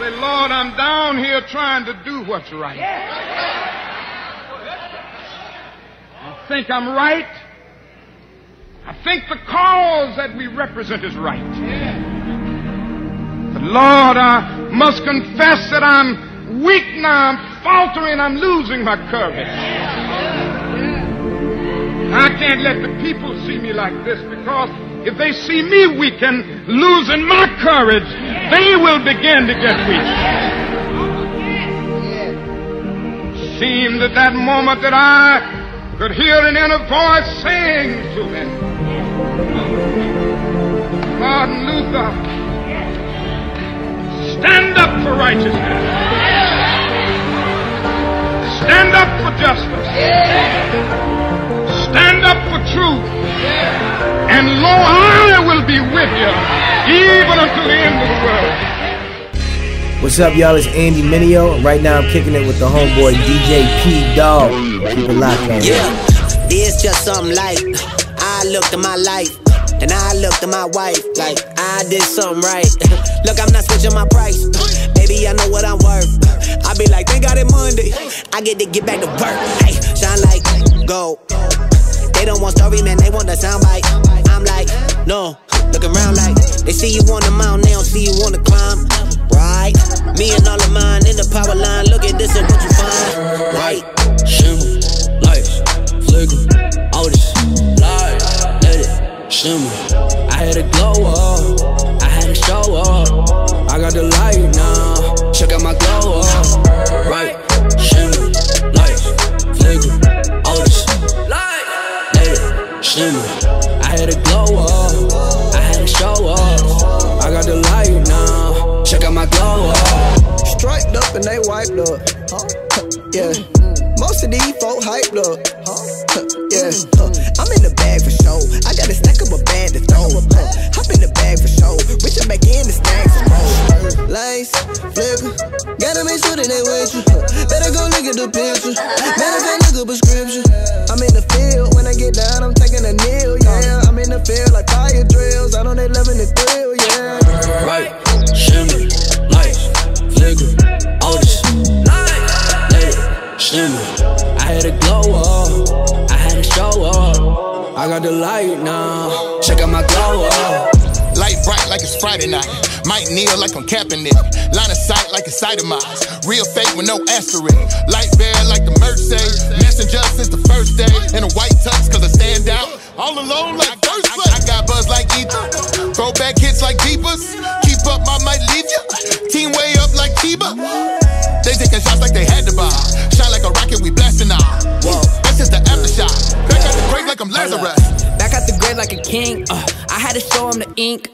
Say, Lord, I'm down here trying to do what's right. I think I'm right. I think the cause that we represent is right. But Lord, I must confess that I'm weak now. I'm faltering. I'm losing my courage. I can't let the people see me like this, because if they see me weak and losing my courage, they will begin to get weak. It seemed at that moment that I could hear an inner voice saying to me, Martin Luther, stand up for righteousness. Stand up for justice. Stand up for truth, and lo, I will be with you, even until the end of the world. What's up, y'all? It's Andy Mineo, and right now I'm kicking it with the homeboy DJ P-Dog. Keep it locked on. Yeah, it's just something like, I looked at my life, and I looked at my wife, like, I did something right. Look, I'm not switching my price. Baby, I know what I'm worth. I be like, thank God it's Monday. I get to get back to work. Hey, shine like gold. They don't want story, man, they want the soundbite. I'm like, no, look around like they see you on the mountain, they don't see you on the climb. Right, me and all of mine in the power line. Look at this and what you find. Right, shimmer, lights, flicker, all this light, let it shimmer. I had a glow up, I had a show up. I got the light now, check out my glow up. Right, shimmer, lights, flicker, all this. Shimmer. I had a glow up, I had a show up. I got the light now, check out my glow up. Striped up and they wiped up, yeah. Most of these folk hyped up, yeah. I'm in the bag for show, I got a stack of a bag to throw. Hop in the bag for show, reaching back in the stacks for more. Lights, flicker, gotta make sure that they with you. Better go look at the picture, better go look at prescription. I'm in the field, when I get down, I'm taking a kneel, yeah. I'm in the field like fire drills, I know they loving the thrill, yeah. Right, shimmer, lights, flicker, all this. Shimmer. I had a glow up, I had a show up. I got the light now, check out my glow up. Light bright like it's Friday night. Might kneel like I'm capping it. Line of sight like it's itemized. Real fake with no asterisk. Light bear like the Mercedes. Messenger since the first day. In a white tux cause I stand out. All alone like first I got buzz like Ether. Throwback hits like Beepers. Keep up, I might leave ya. Team way up like Tiba. They taking shots like they had to buy. Shot like a rocket, we blasting out. Whoa, that's just the aftershock. Back out the grave like I'm Lazarus. Back out the grave like a king. I had to show him the ink.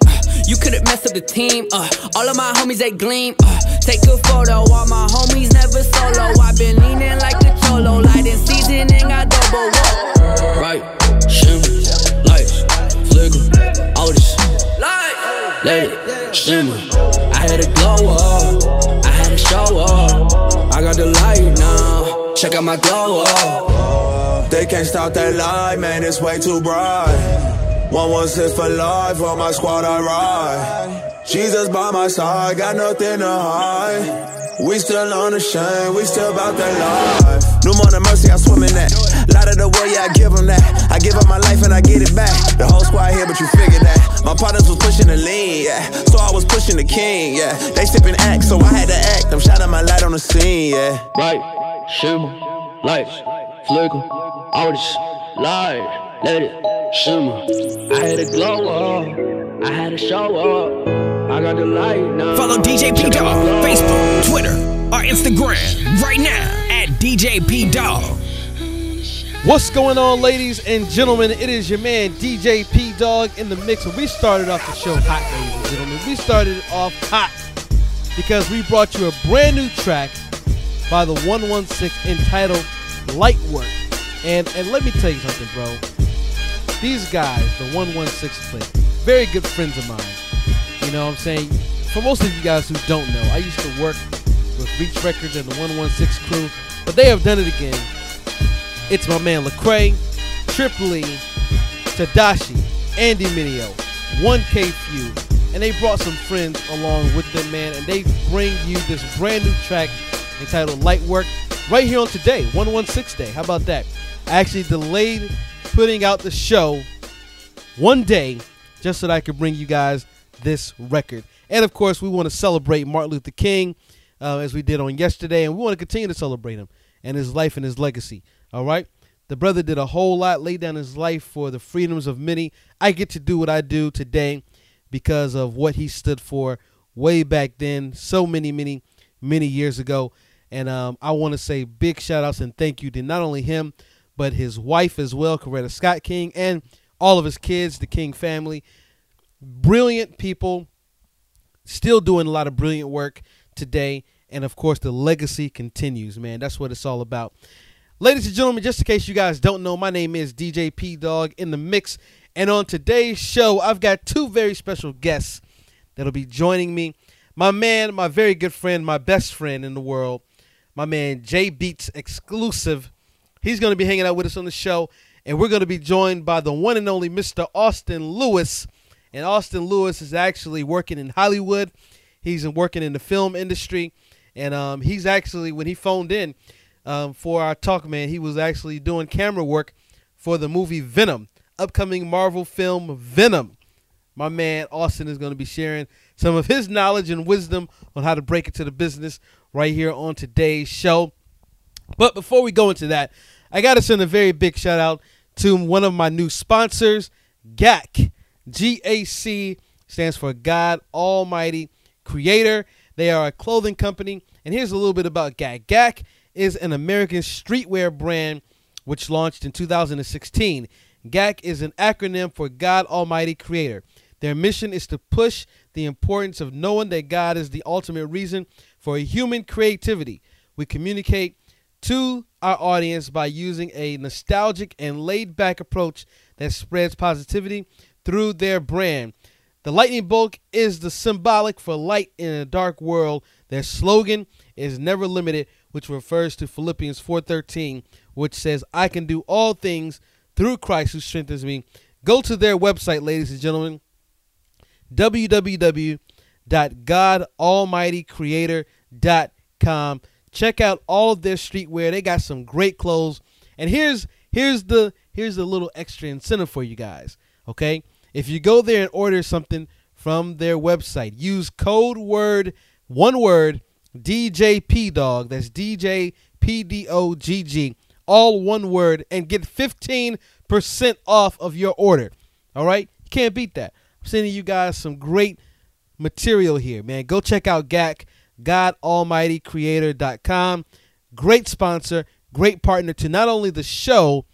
You couldn't mess up the team. All of my homies, they gleam. Take a photo. All my homies never solo. I've been leaning like a cholo. Lighting seasoning, I double whoa. Right, shimmer, lights, flicker, all this. Light, let it shimmer. I had a glow up. Show up, I got the light now, check out my glow up. They can't stop that light, man, it's way too bright. 116 for life, on my squad I ride. Jesus by my side, got nothing to hide. We still on the shame, we still about that life. New morning mercy, I swim in that. Light of the world, yeah, I give them that. I give up my life and I get it back. The whole squad here, but you figured that. My partners was pushing the lean, yeah. So I was pushing the king, yeah. They sipping act, so I had to act. I'm shining my light on the scene, yeah. Right, shimmer, lights, flicker, all this light, let it shimmer. I had a glow up, I had a show up, I got the light now. Follow DJ P-Dog on Facebook, Twitter, or Instagram right now at DJ P-Dog. What's going on, ladies and gentlemen? It is your man, DJ P-Dog, in the mix. We started off the show hot, ladies and gentlemen. We started off hot because we brought you a brand new track by the 116 entitled Lightwork. And let me tell you something, bro. These guys, the 116 clique, very good friends of mine. You know what I'm saying? For most of you guys who don't know, I used to work with Reach Records and the 116 crew, but they have done it again. It's my man Lecrae, Trip Lee, Tadashii, Andy Mineo, 1K Phew, and they brought some friends along with them, man, and they bring you this brand new track entitled Light Work right here on today, 116 Day. How about that? I actually delayed putting out the show one day just so that I could bring you guys this record. And, of course, we want to celebrate Martin Luther King as we did on yesterday, and we want to continue to celebrate him and his life and his legacy, all right? The brother did a whole lot, laid down his life for the freedoms of many. I get to do what I do today because of what he stood for way back then, so many years ago. And I want to say big shout-outs and thank you to not only him, but his wife as well, Coretta Scott King, and all of his kids, the King family. Brilliant people, still doing a lot of brilliant work today. And, of course, the legacy continues, man. That's what it's all about. Ladies and gentlemen, just in case you guys don't know, my name is DJ P-Dog in the mix. And on today's show, I've got two very special guests that'll be joining me. My man, my very good friend, my best friend in the world, my man J Beats Exclusive. He's going to be hanging out with us on the show. And we're going to be joined by the one and only Mr. Austin Lewis. And Austin Lewis is actually working in Hollywood. He's working in the film industry. And he's actually, when he phoned in, for our talk, man, he was actually doing camera work for the movie Venom, upcoming Marvel film Venom. My man Austin is going to be sharing some of his knowledge and wisdom on how to break into the business right here on today's show. But before we go into that, I got to send a very big shout out to one of my new sponsors, GAC. GAC stands for God Almighty Creator. They are a clothing company. And here's a little bit about GAC. GAC is an American streetwear brand which launched in 2016. GAC is an acronym for God Almighty Creator. Their mission is to push the importance of knowing that God is the ultimate reason for human creativity. We communicate to our audience by using a nostalgic and laid-back approach that spreads positivity through their brand. The lightning bolt is the symbolic for light in a dark world. Their slogan is never limited, which refers to Philippians 4:13, which says, I can do all things through Christ who strengthens me. Go to their website, ladies and gentlemen, www.godalmightycreator.com. Check out all of their streetwear. They got some great clothes. And here's the little extra incentive for you guys, okay? If you go there and order something from their website, use code word, one word, DJ P-Dog, that's DJ P-D-O-G-G, all one word, and get 15% off of your order, all right? You can't beat that. I'm sending you guys some great material here, man. Go check out GAC, GodAlmightyCreator.com. Great sponsor, great partner to not only the show,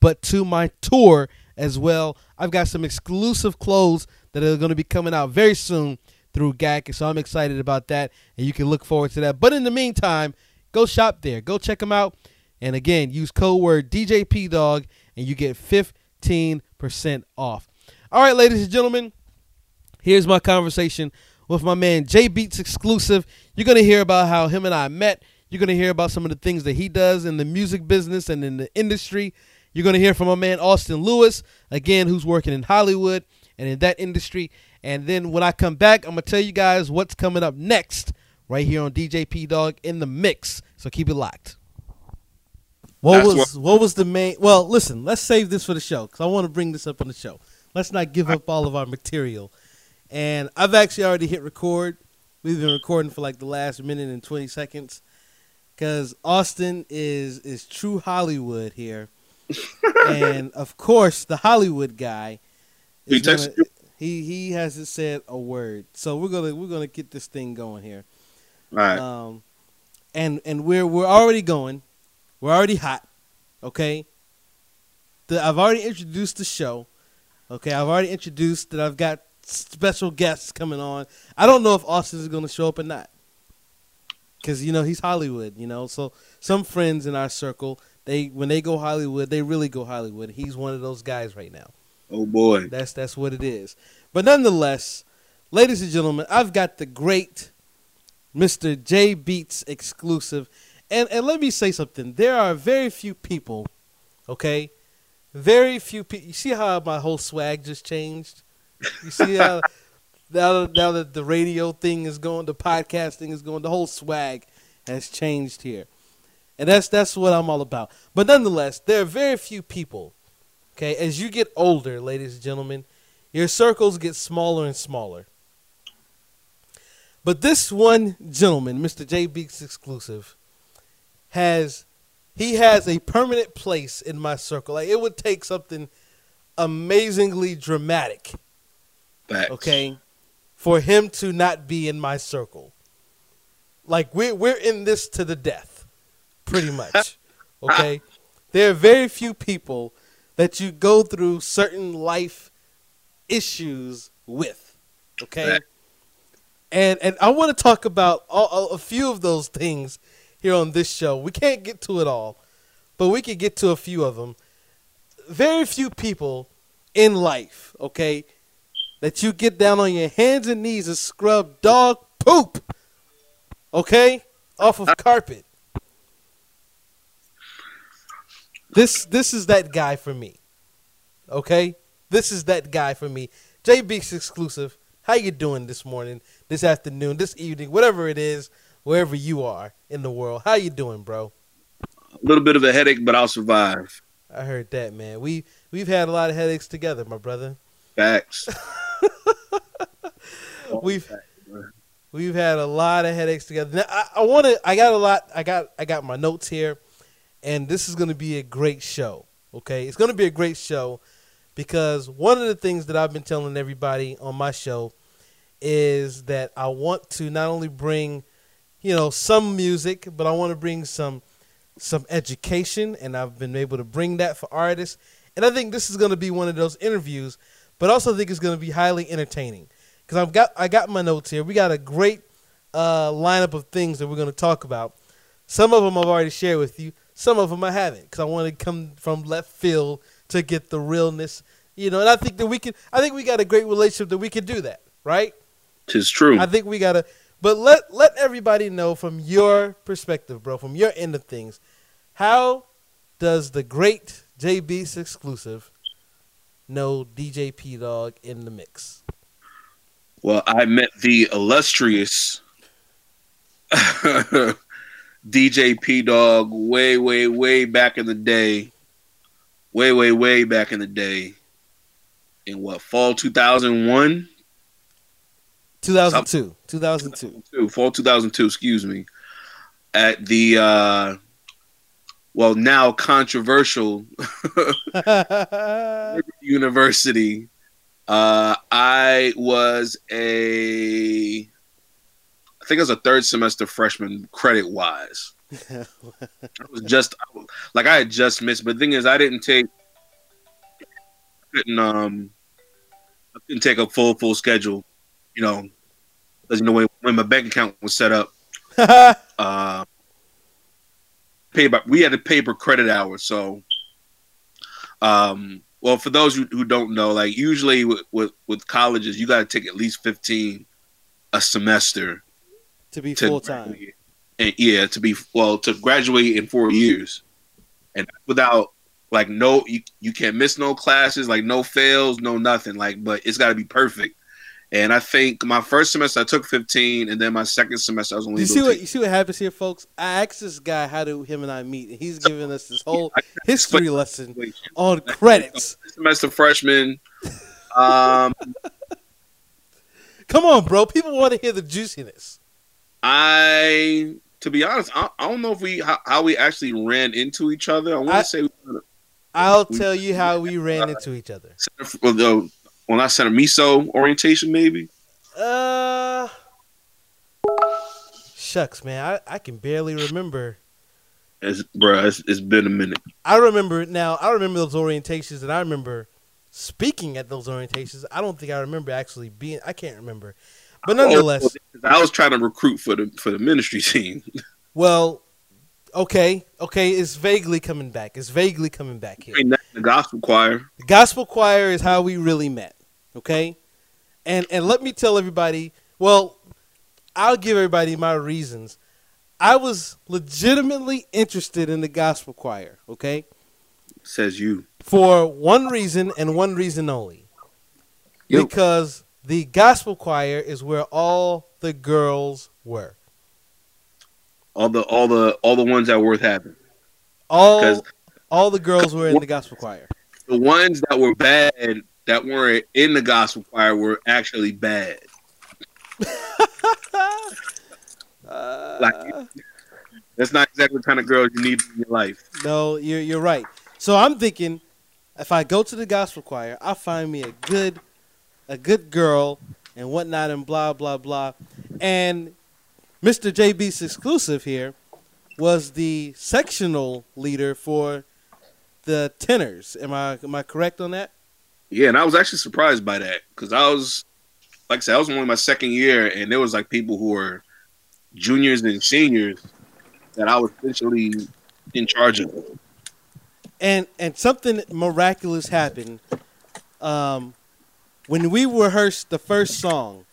but to my tour as well. I've got some exclusive clothes that are going to be coming out very soon through GAC, so I'm excited about that, and you can look forward to that. But in the meantime, go shop there. Go check them out, and again, use code word DJPDog, and you get 15% off. All right, ladies and gentlemen, here's my conversation with my man J Beats Exclusive. You're going to hear about how him and I met. You're going to hear about some of the things that he does in the music business and in the industry. You're going to hear from my man Austin Lewis, again, who's working in Hollywood and in that industry. And then when I come back, I'm going to tell you guys what's coming up next right here on DJ P-Dog in the mix. So keep it locked. What was the main... Well, listen, let's save this for the show because I want to bring this up on the show. Let's not give up all of our material. And I've actually already hit record. We've been recording for like the last minute and 20 seconds because Austin is true Hollywood here. And, of course, the Hollywood guy is going to... He hasn't said a word, so we're gonna get this thing going here. All right. And we're already going, we're already hot, okay. I've already introduced the show, okay. I've already introduced that I've got special guests coming on. I don't know if Austin is gonna show up or not, because you know he's Hollywood, you know. So some friends in our circle, when they go Hollywood, they really go Hollywood. He's one of those guys right now. Oh, boy. That's what it is. But nonetheless, ladies and gentlemen, I've got the great Mr. J Beats Exclusive. And let me say something. There are very few people, okay? Very few people. You see how my whole swag just changed? You see how now that the radio thing is going, the podcasting is going, the whole swag has changed here. And that's what I'm all about. But nonetheless, there are very few people, okay, as you get older, ladies and gentlemen, your circles get smaller and smaller. But this one gentleman, Mr. J Beats Exclusive, has a permanent place in my circle. Like, it would take something amazingly dramatic, thanks, okay, for him to not be in my circle. Like, we're in this to the death, pretty much, okay? There are very few people that you go through certain life issues with, okay? Thanks. And I want to talk about a few of those things here on this show. We can't get to it all, but we can get to a few of them. Very few people in life, okay, that you get down on your hands and knees and scrub dog poop, okay, off of carpet. This is that guy for me, okay? This is that guy for me. J Beats Exclusive, how you doing this morning, this afternoon, this evening, whatever it is, wherever you are in the world? How you doing, bro? A little bit of a headache, but I'll survive. I heard that, man. We've had a lot of headaches together, my brother. Facts. We've had a lot of headaches together. Now, I got my notes here, and this is going to be a great show. Okay, it's going to be a great show because one of the things that I've been telling everybody on my show is that I want to not only bring, you know, some music, but I want to bring some education, and I've been able to bring that for artists. And I think this is going to be one of those interviews, but also I think it's going to be highly entertaining because I got my notes here. We got a great lineup of things that we're going to talk about. Some of them I've already shared with you. Some of them I haven't because I want to come from left field to get the realness, you know. And I think that we got a great relationship that we can do that, right? It's true. I think we got to. But let everybody know from your perspective, bro, from your end of things, how does the great J Beats Exclusive know DJ P-Dog in the mix? Well, I met the illustrious DJ P-Dog way back in the day. Way back in the day. In what, fall 2001? 2002. Fall 2002, excuse me. At the, well, now controversial University. I think I was a third semester freshman credit-wise. I had just missed. But the thing is, I couldn't take a full schedule. You know, because you know when my bank account was set up, we had to pay per credit hour. So, well, for those who don't know, like usually with colleges, you got to take at least 15 a semester to be full time, and yeah, to graduate in 4 years, and without like no, you can't miss no classes, like no fails, no nothing, like but it's got to be perfect. And I think my first semester I took 15, and then my second semester I was only. You see what happens here, folks? I asked this guy how do him and I meet, and he's giving us this whole history lesson on credits. Semester freshman. Come on, bro. People want to hear the juiciness. To be honest, I don't know if how we actually ran into each other. I want to say. I'll tell you how we ran into each other. Although. Well, I said a miso orientation, maybe. Shucks, man, I can barely remember. It's been a minute. I remember now. I remember those orientations, and I remember speaking at those orientations. I don't think I remember actually being. I can't remember, but nonetheless, I was trying to recruit for the ministry team. Well, okay, it's vaguely coming back. It's vaguely coming back here. The gospel choir. The gospel choir is how we really met, okay? And let me tell everybody, well, I'll give everybody my reasons. I was legitimately interested in the gospel choir, okay? Says you. For one reason and one reason only. Because The gospel choir is where all the girls were. All the ones that were worth having. All the girls were in the gospel choir. The ones that were bad that weren't in the gospel choir were actually bad. Like, that's not exactly the kind of girls you need in your life. No, you're right. So I'm thinking, if I go to the gospel choir, I'll find me a good girl and whatnot and blah blah blah. And Mr. J Beats Exclusive here was the sectional leader for the tenors. Am I correct on that? Yeah, and I was actually surprised by that because I was, like I said, I was only my second year, and there was like people who were juniors and seniors that I was essentially in charge of. And something miraculous happened. When we rehearsed the first song,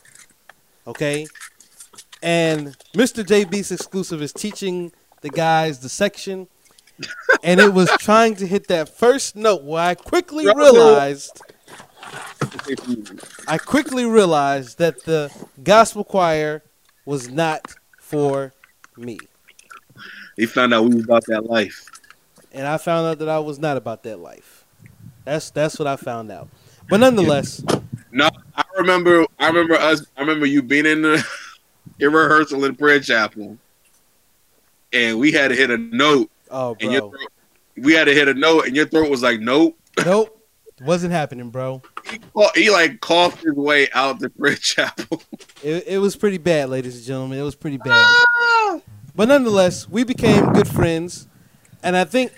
okay, and Mr. J Beats Exclusive is teaching the guys the section, and it was trying to hit that first note where I quickly realized that the gospel choir was not for me. They found out we was about that life. And I found out that I was not about that life. That's what I found out. But nonetheless, no, I remember you being in rehearsal in Bread Chapel, and we had to hit a note. Oh, bro. And your throat was like, nope. Wasn't happening, bro. He like coughed his way out the Bread Chapel. It was pretty bad, ladies and gentlemen. It was pretty bad. Ah! But nonetheless, we became good friends. And I think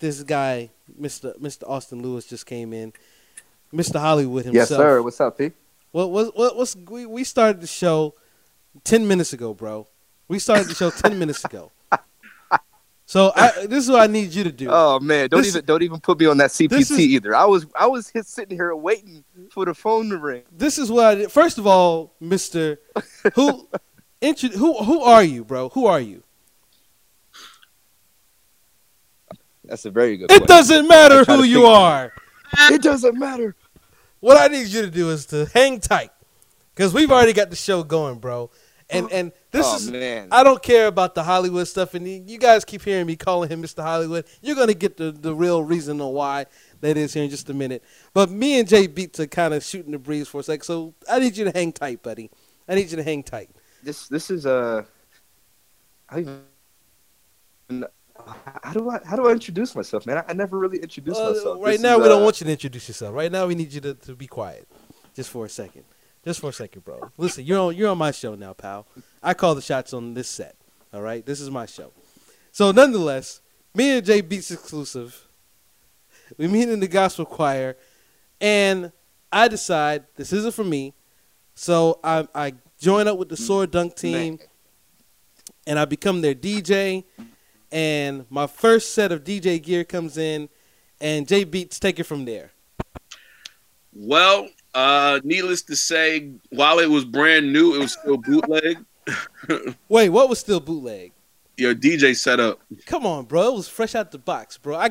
this guy, Mr. Austin Lewis, just came in. Mr. Hollywood himself. Yes, sir. What's up, P? We started the show 10 minutes ago, bro. We started the show 10 minutes ago. So this is what I need you to do. Oh man, don't even put me on that CPT either. I was sitting here waiting for the phone to ring. This is what I did. First of all, Mr. who are you, bro? Who are you? That's a very good question. It doesn't matter who you are. It doesn't matter. What I need you to do is to hang tight, because we've already got the show going, bro. And this is, man. I don't care about the Hollywood stuff, and you guys keep hearing me calling him Mr. Hollywood. You're going to get the real reason on why that is here in just a minute. But me and Jay Beats are kind of shooting the breeze for a sec, so I need you to hang tight, buddy. I need you to hang tight. This is a... How do I introduce myself, man? I never really introduced myself. Right now, we don't want you to introduce yourself. Right now, we need you to be quiet just for a second. Just for a second, bro. Listen, you're on my show now, pal. I call the shots on this set. All right? This is my show. So, nonetheless, me and J Beats Exclusive, we meet in the gospel choir, and I decide this isn't for me. So, I join up with the Sword Dunk team, and I become their DJ, and my first set of DJ gear comes in, and J Beats, take it from there. Well... needless to say, while it was brand new, it was still bootleg. Wait, what was still bootleg? Your DJ setup. Come on, bro. It was fresh out the box, bro. I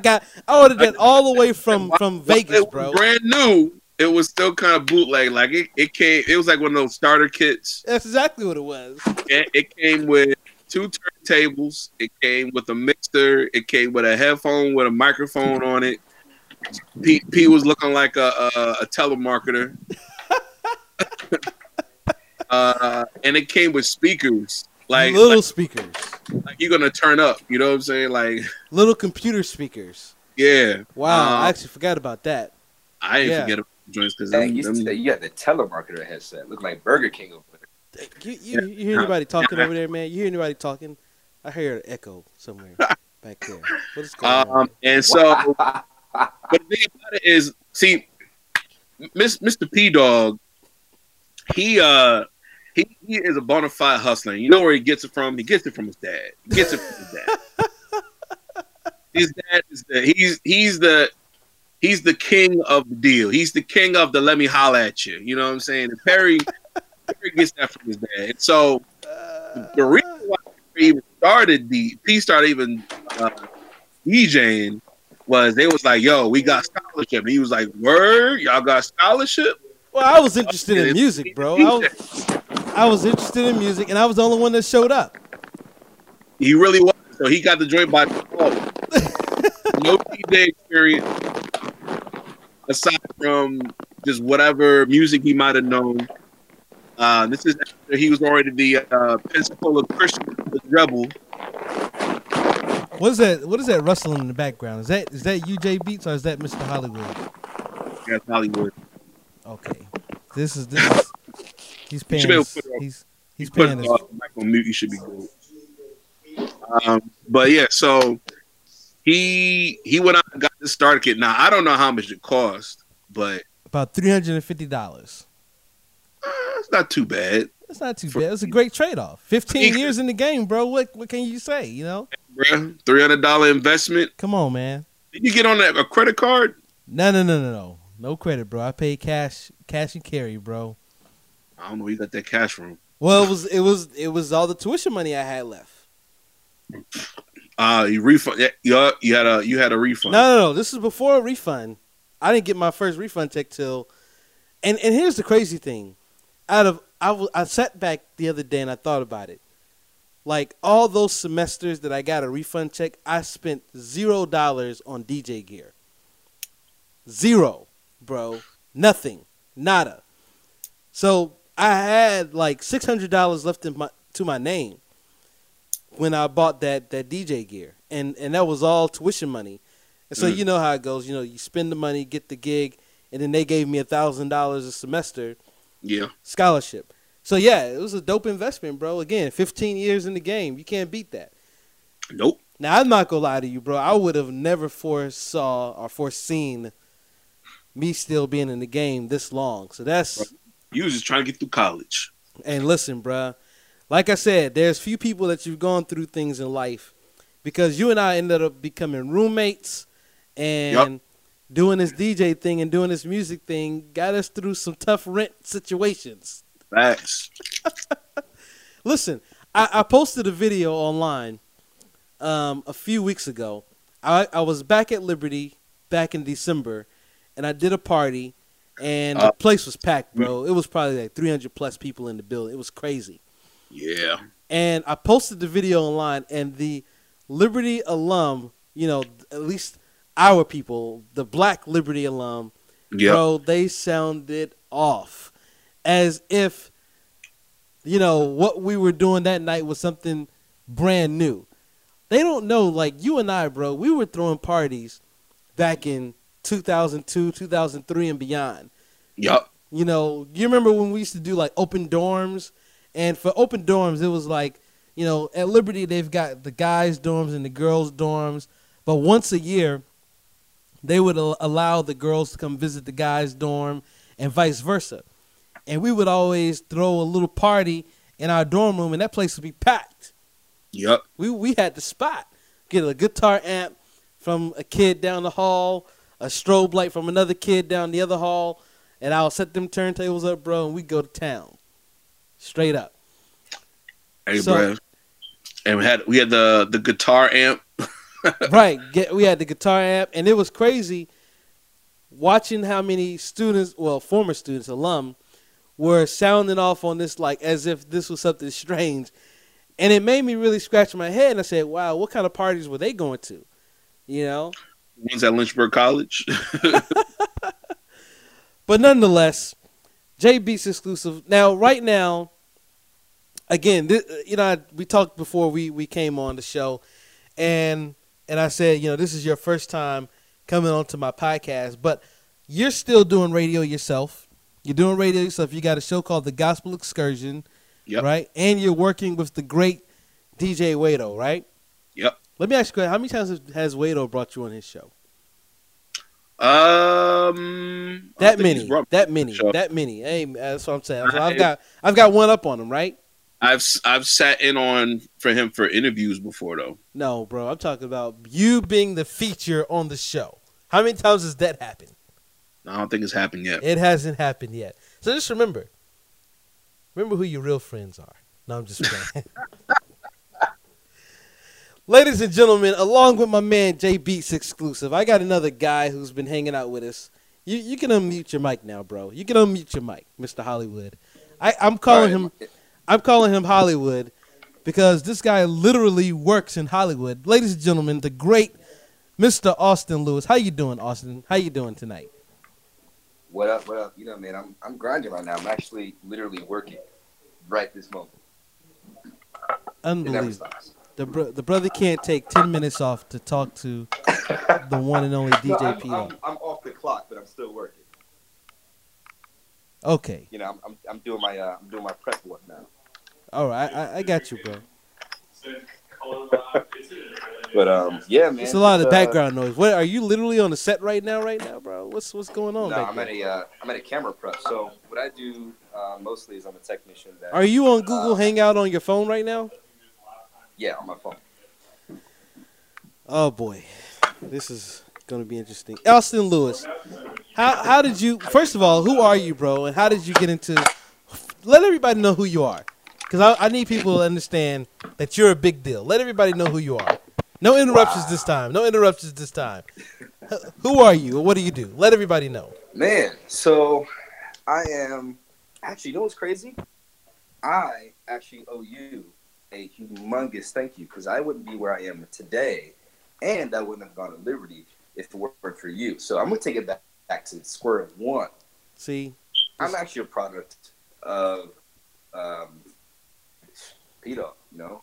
ordered that all the way from Vegas, bro. Brand new. It was still kind of bootleg. Like it was like one of those starter kits. That's exactly what it was. It came with two turntables. It came with a mixer. It came with a headphone with a microphone on it. P was looking like a telemarketer, and it came with speakers, like little speakers, like you're gonna turn up. You know what I'm saying? Like little computer speakers. Yeah. Wow, I actually forgot about that. I didn't forget about joints because you had the telemarketer headset. Looked like Burger King over there. You hear anybody talking over there, man? You hear anybody talking? I hear an echo somewhere back there. What is going on? And so. Wow. But the thing about it is, see, Mr. P-Dog, he is a bona fide hustler. You know where he gets it from? He gets it from his dad. His dad is he's the king of the deal. He's the king of the let me holler at you. You know what I'm saying? And Perry gets that from his dad. And so the reason why Perry even started DJing. Was they was like, yo, we got scholarship. And he was like, word, y'all got scholarship? Well, I was interested in music, bro. I was interested in music, and I was the only one that showed up. He really was. So he got the joint by no DJ experience, aside from just whatever music he might have known. This is after he was already the Pensacola Christian rebel. What is that? What is that rustling in the background? Is that you, J Beats, or is that Mr. Hollywood? That's Hollywood. Okay, this is he's paying. He's paying his mic on mute. You should be good. But yeah, so he went out and got this starter kit. Now I don't know how much it cost, but about $350. It's not too bad. It's not too bad. It's a great trade off. 15 years in the game, bro. What can you say? You know, $300 investment. Come on, man. Did you get on a credit card? No credit, bro. I paid cash and carry, bro. I don't know where you got that cash from. Well, it was all the tuition money I had left. You refund? Yeah, you had a refund. No. This is before a refund. I didn't get my first refund check till, and here's the crazy thing. I sat back the other day and I thought about it. Like all those semesters that I got a refund check, I spent $0 on DJ gear. Zero, bro. Nothing. Nada. So I had like $600 left to my name when I bought that DJ gear, and that was all tuition money. And so you know how it goes. You know, you spend the money, get the gig, and then they gave me $1,000 a semester scholarship. So, yeah, it was a dope investment, bro. Again, 15 years in the game. You can't beat that. Nope. Now, I'm not going to lie to you, bro. I would have never foreseen me still being in the game this long. So that's... You was just trying to get through college. And listen, bro. Like I said, there's few people that you've gone through things in life, because you and I ended up becoming roommates and doing this DJ thing and doing this music thing got us through some tough rent situations. Facts. Listen, I posted a video online a few weeks ago. I was back at Liberty back in December, and I did a party, and the place was packed, bro. It was probably like 300 plus people in the building. It was crazy. Yeah. And I posted the video online, and the Liberty alum, you know, at least our people, the black Liberty alum, bro, they sounded off as if, you know, what we were doing that night was something brand new. They don't know, like you and I, bro, we were throwing parties back in 2002, 2003 and beyond. Yep. You know, you remember when we used to do like open dorms? And for open dorms, it was like, you know, at Liberty, they've got the guys' dorms and the girls' dorms. But once a year, they would allow the girls to come visit the guys' dorm and vice versa. And we would always throw a little party in our dorm room, and that place would be packed. Yep. We had the spot. Get a guitar amp from a kid down the hall, a strobe light from another kid down the other hall, and I'll set them turntables up, bro, and we'd go to town. Straight up. Hey, so, bro. And we had the guitar amp. Right. We had the guitar amp. And it was crazy watching how many students, well, former students, alum, were sounding off on this like as if this was something strange. And it made me really scratch my head. And I said, wow, what kind of parties were they going to? You know? Ones at Lynchburg College. But nonetheless, J Beats Exclusive. Now, right now, again, this, you know, we talked before we came on the show, and I said, you know, this is your first time coming onto my podcast, but you're still doing radio yourself. You're doing radio yourself. You got a show called The Gospel Excursion, right? And you're working with the great DJ Wade-O, right? Yep. Let me ask you, how many times has Wade-O brought you on his show? That many. Hey, that's what I'm saying. So I've got one up on him, right? I've sat in on for him for interviews before, though. No, bro, I'm talking about you being the feature on the show. How many times has that happened? I don't think it's happened yet. It hasn't happened yet. So just remember who your real friends are. No, I'm just playing. Ladies and gentlemen, along with my man J Beats Exclusive, I got another guy who's been hanging out with us. You can unmute your mic now, bro. You can unmute your mic, Mr. Hollywood. I'm calling him Hollywood because this guy literally works in Hollywood. Ladies and gentlemen, the great Mr. Austin Lewis. How you doing, Austin? How you doing tonight? What up? What up? You know, man, I'm grinding right now. I'm actually literally working right this moment. Unbelievable. The brother can't take 10 minutes off to talk to the one and only DJ P-Dog. I'm off the clock, but I'm still working. Okay. You know, I'm doing my prep work now. All right, I got you, bro. But yeah, man. It's a lot of background noise. What are you literally on the set right now, bro? What's going on? No, I'm at a camera prep. So what I do mostly is I'm a technician. That, are you on Google Hangout on your phone right now? Yeah, on my phone. Oh boy, this is gonna be interesting. Austin Lewis, how did you? First of all, who are you, bro? And how did you get into? Let everybody know who you are, because I need people to understand that you're a big deal. Let everybody know who you are. No interruptions this time. No interruptions this time. Who are you? What do you do? Let everybody know. Man, so I am. Actually, you know what's crazy? I actually owe you a humongous thank you, because I wouldn't be where I am today, and I wouldn't have gone to Liberty if it weren't for you. So I'm going to take it back to square one. See? I'm actually a product of P-Dog, you know?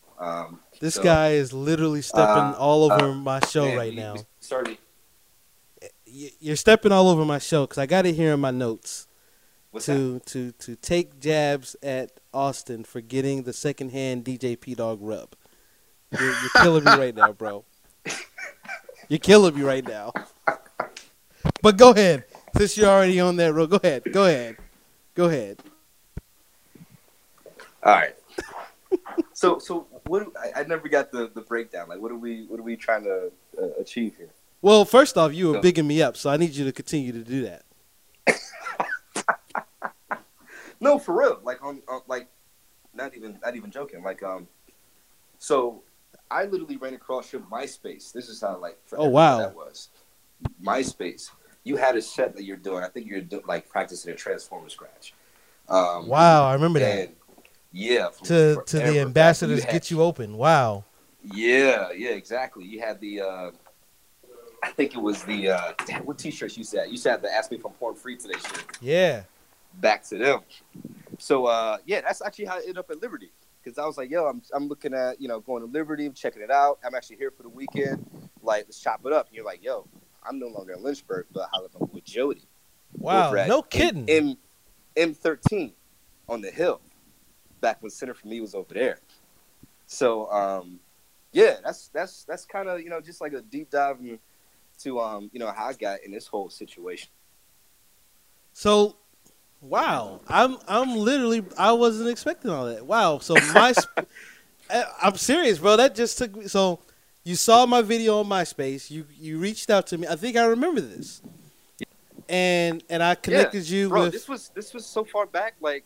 This guy is literally stepping all over my show right now. Sorry. You're stepping all over my show, because I got it here in my notes. To take jabs at Austin for getting the secondhand DJ P-Dog rub. You're killing me right now, bro. You're killing me right now. But go ahead. Since you're already on that road, go ahead. All right. So what? I never got the breakdown. Like, what are we trying to achieve here? Well, first off, you were bigging me up, so I need you to continue to do that. No, for real. Like on like, not even joking. Like so I literally ran across your MySpace. This is how that was. MySpace. You had a set that you're doing. I think you're practicing a Transformer scratch. Wow, I remember that. Yeah. To the ambassadors get you open. Wow. Yeah, exactly. You had the I think it was the what T-shirts you said? You said the "Ask Me if I'm Porn Free Today" shit. Yeah. Back to them. So yeah, that's actually how I ended up at Liberty, because I was like, yo, I'm looking at, you know, going to Liberty, checking it out. I'm actually here for the weekend. Like, let's chop it up. And you're like, yo, I'm no longer in Lynchburg, but I live with Jody. Wow, no kidding. M13 on the hill, back when Center for Me was over there. So yeah, that's kind of, you know, just like a deep dive into you know, how I got in this whole situation. So. Wow, I'm literally, I wasn't expecting all that. Wow, so I'm serious, bro. That just took me. So you saw my video on MySpace. You reached out to me. I think I remember this, and I connected you. Bro, with this was so far back, like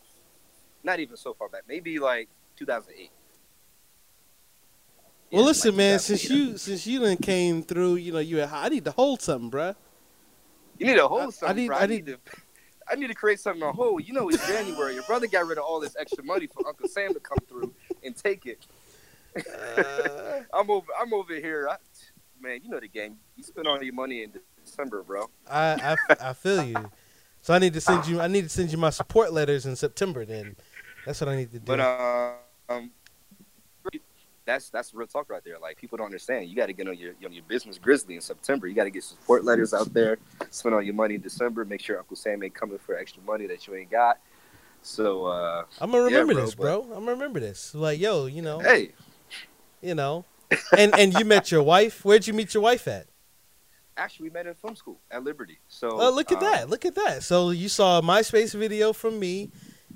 not even so far back. Maybe like 2008. Well, yeah, listen, like, man. Since you done came through, you know, I need to hold something, bro. You need to hold something. I need to create something on hold. You know, it's January. Your brother got rid of all this extra money for Uncle Sam to come through and take it. I'm over here. Man, you know the game. You spend all your money in December, bro. I feel you. So I need to send you my support letters in September. Then that's what I need to do. But that's real talk right there. Like, people don't understand. You got to get on your business grizzly in September. You got to get support letters out there. Spend all your money in December. Make sure Uncle Sam ain't coming for extra money that you ain't got. So I'm gonna remember this, bro. I'm gonna remember this. Like, yo, you know, hey, you know, and you met your wife. Where'd you meet your wife at? Actually, we met in film school at Liberty. So look at that. Look at that. So you saw a MySpace video from me.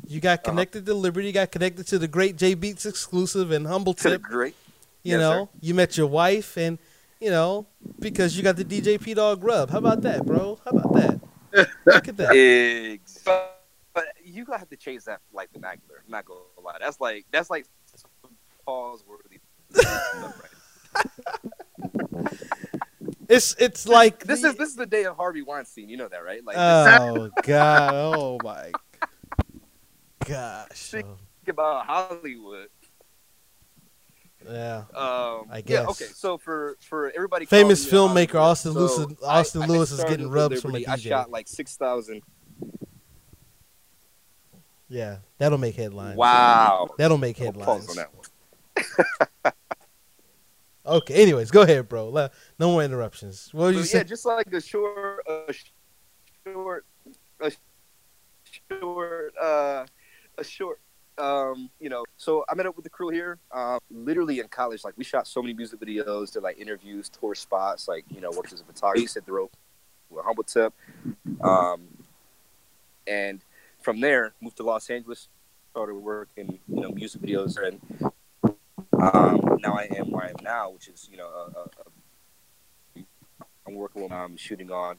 You got connected to Liberty, got connected to the great J Beats Exclusive and Humble Tip. Great. You know, sir. You met your wife, and, you know, because you got the DJ P-Dog rub. How about that, bro? How about that? Look at that. But you going to have to change that, like, vernacular. I'm not going to lie. That's like Paul's worthy. It's like this is the day of Harvey Weinstein. You know that, right? Like, oh God! Oh my gosh! Think about Hollywood. Yeah. I guess. Yeah, okay. So for everybody, famous filmmaker Austin Lewis is getting rubs from a DJ. I shot like 6,000. Yeah, that'll make headlines. Wow. That'll make headlines. Pause on that one. Okay. Anyways, go ahead, bro. No more interruptions. What did you say? Yeah, just like a short. You know, so I met up with the crew here, literally in college. Like, we shot so many music videos, did like interviews, tour spots, like, you know, worked as a photographer, set the road with Humble Tip, and from there moved to Los Angeles, started working, you know, music videos, and now I am where I am now, which is, you know, I'm working on, I'm shooting on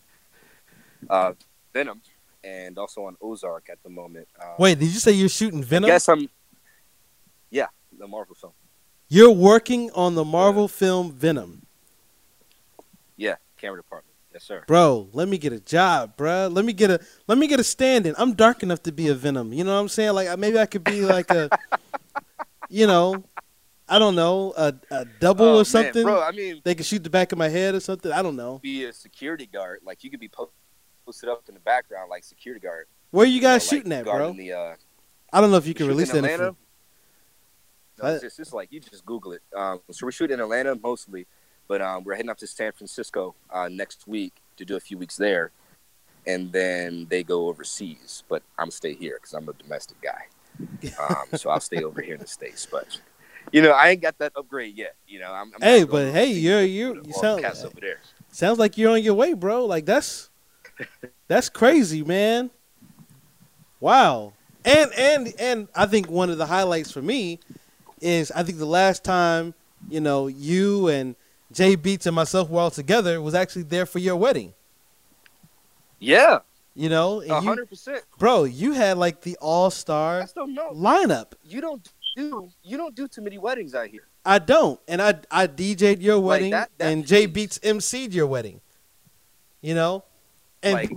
Venom. And also on Ozark at the moment. Wait, did you say you're shooting Venom? Yes, I'm. Yeah, the Marvel film. You're working on the Marvel film Venom. Yeah, camera department. Yes, sir. Bro, let me get a job, bro. Let me get a stand-in. I'm dark enough to be a Venom. You know what I'm saying? Like, maybe I could be like a, you know, I don't know, a double or something. Bro, I mean, they could shoot the back of my head or something. I don't know. Be a security guard. Like, you could be posted up in the background like security guard. Where are you guys shooting at, bro? I don't know if you can release that. Atlanta? No, it's like, you just Google it. So we're shooting in Atlanta mostly, but we're heading up to San Francisco next week to do a few weeks there, and then they go overseas. But I'm gonna stay here because I'm a domestic guy, so I'll stay over here in the States. But you know, I ain't got that upgrade yet. You know, I'm hey, but hey, you sound like, over there. Sounds like you're on your way, bro. Like that's crazy, man. Wow. And I think one of the highlights for me is, I think the last time, you know, you and J Beats and myself were all together was actually there for your wedding. Yeah. You know, 100%. Bro, you had like the all-star lineup. You don't do too many weddings out here. I don't. And I DJ'd your wedding, like and J Beats MC'd your wedding. You know? And like,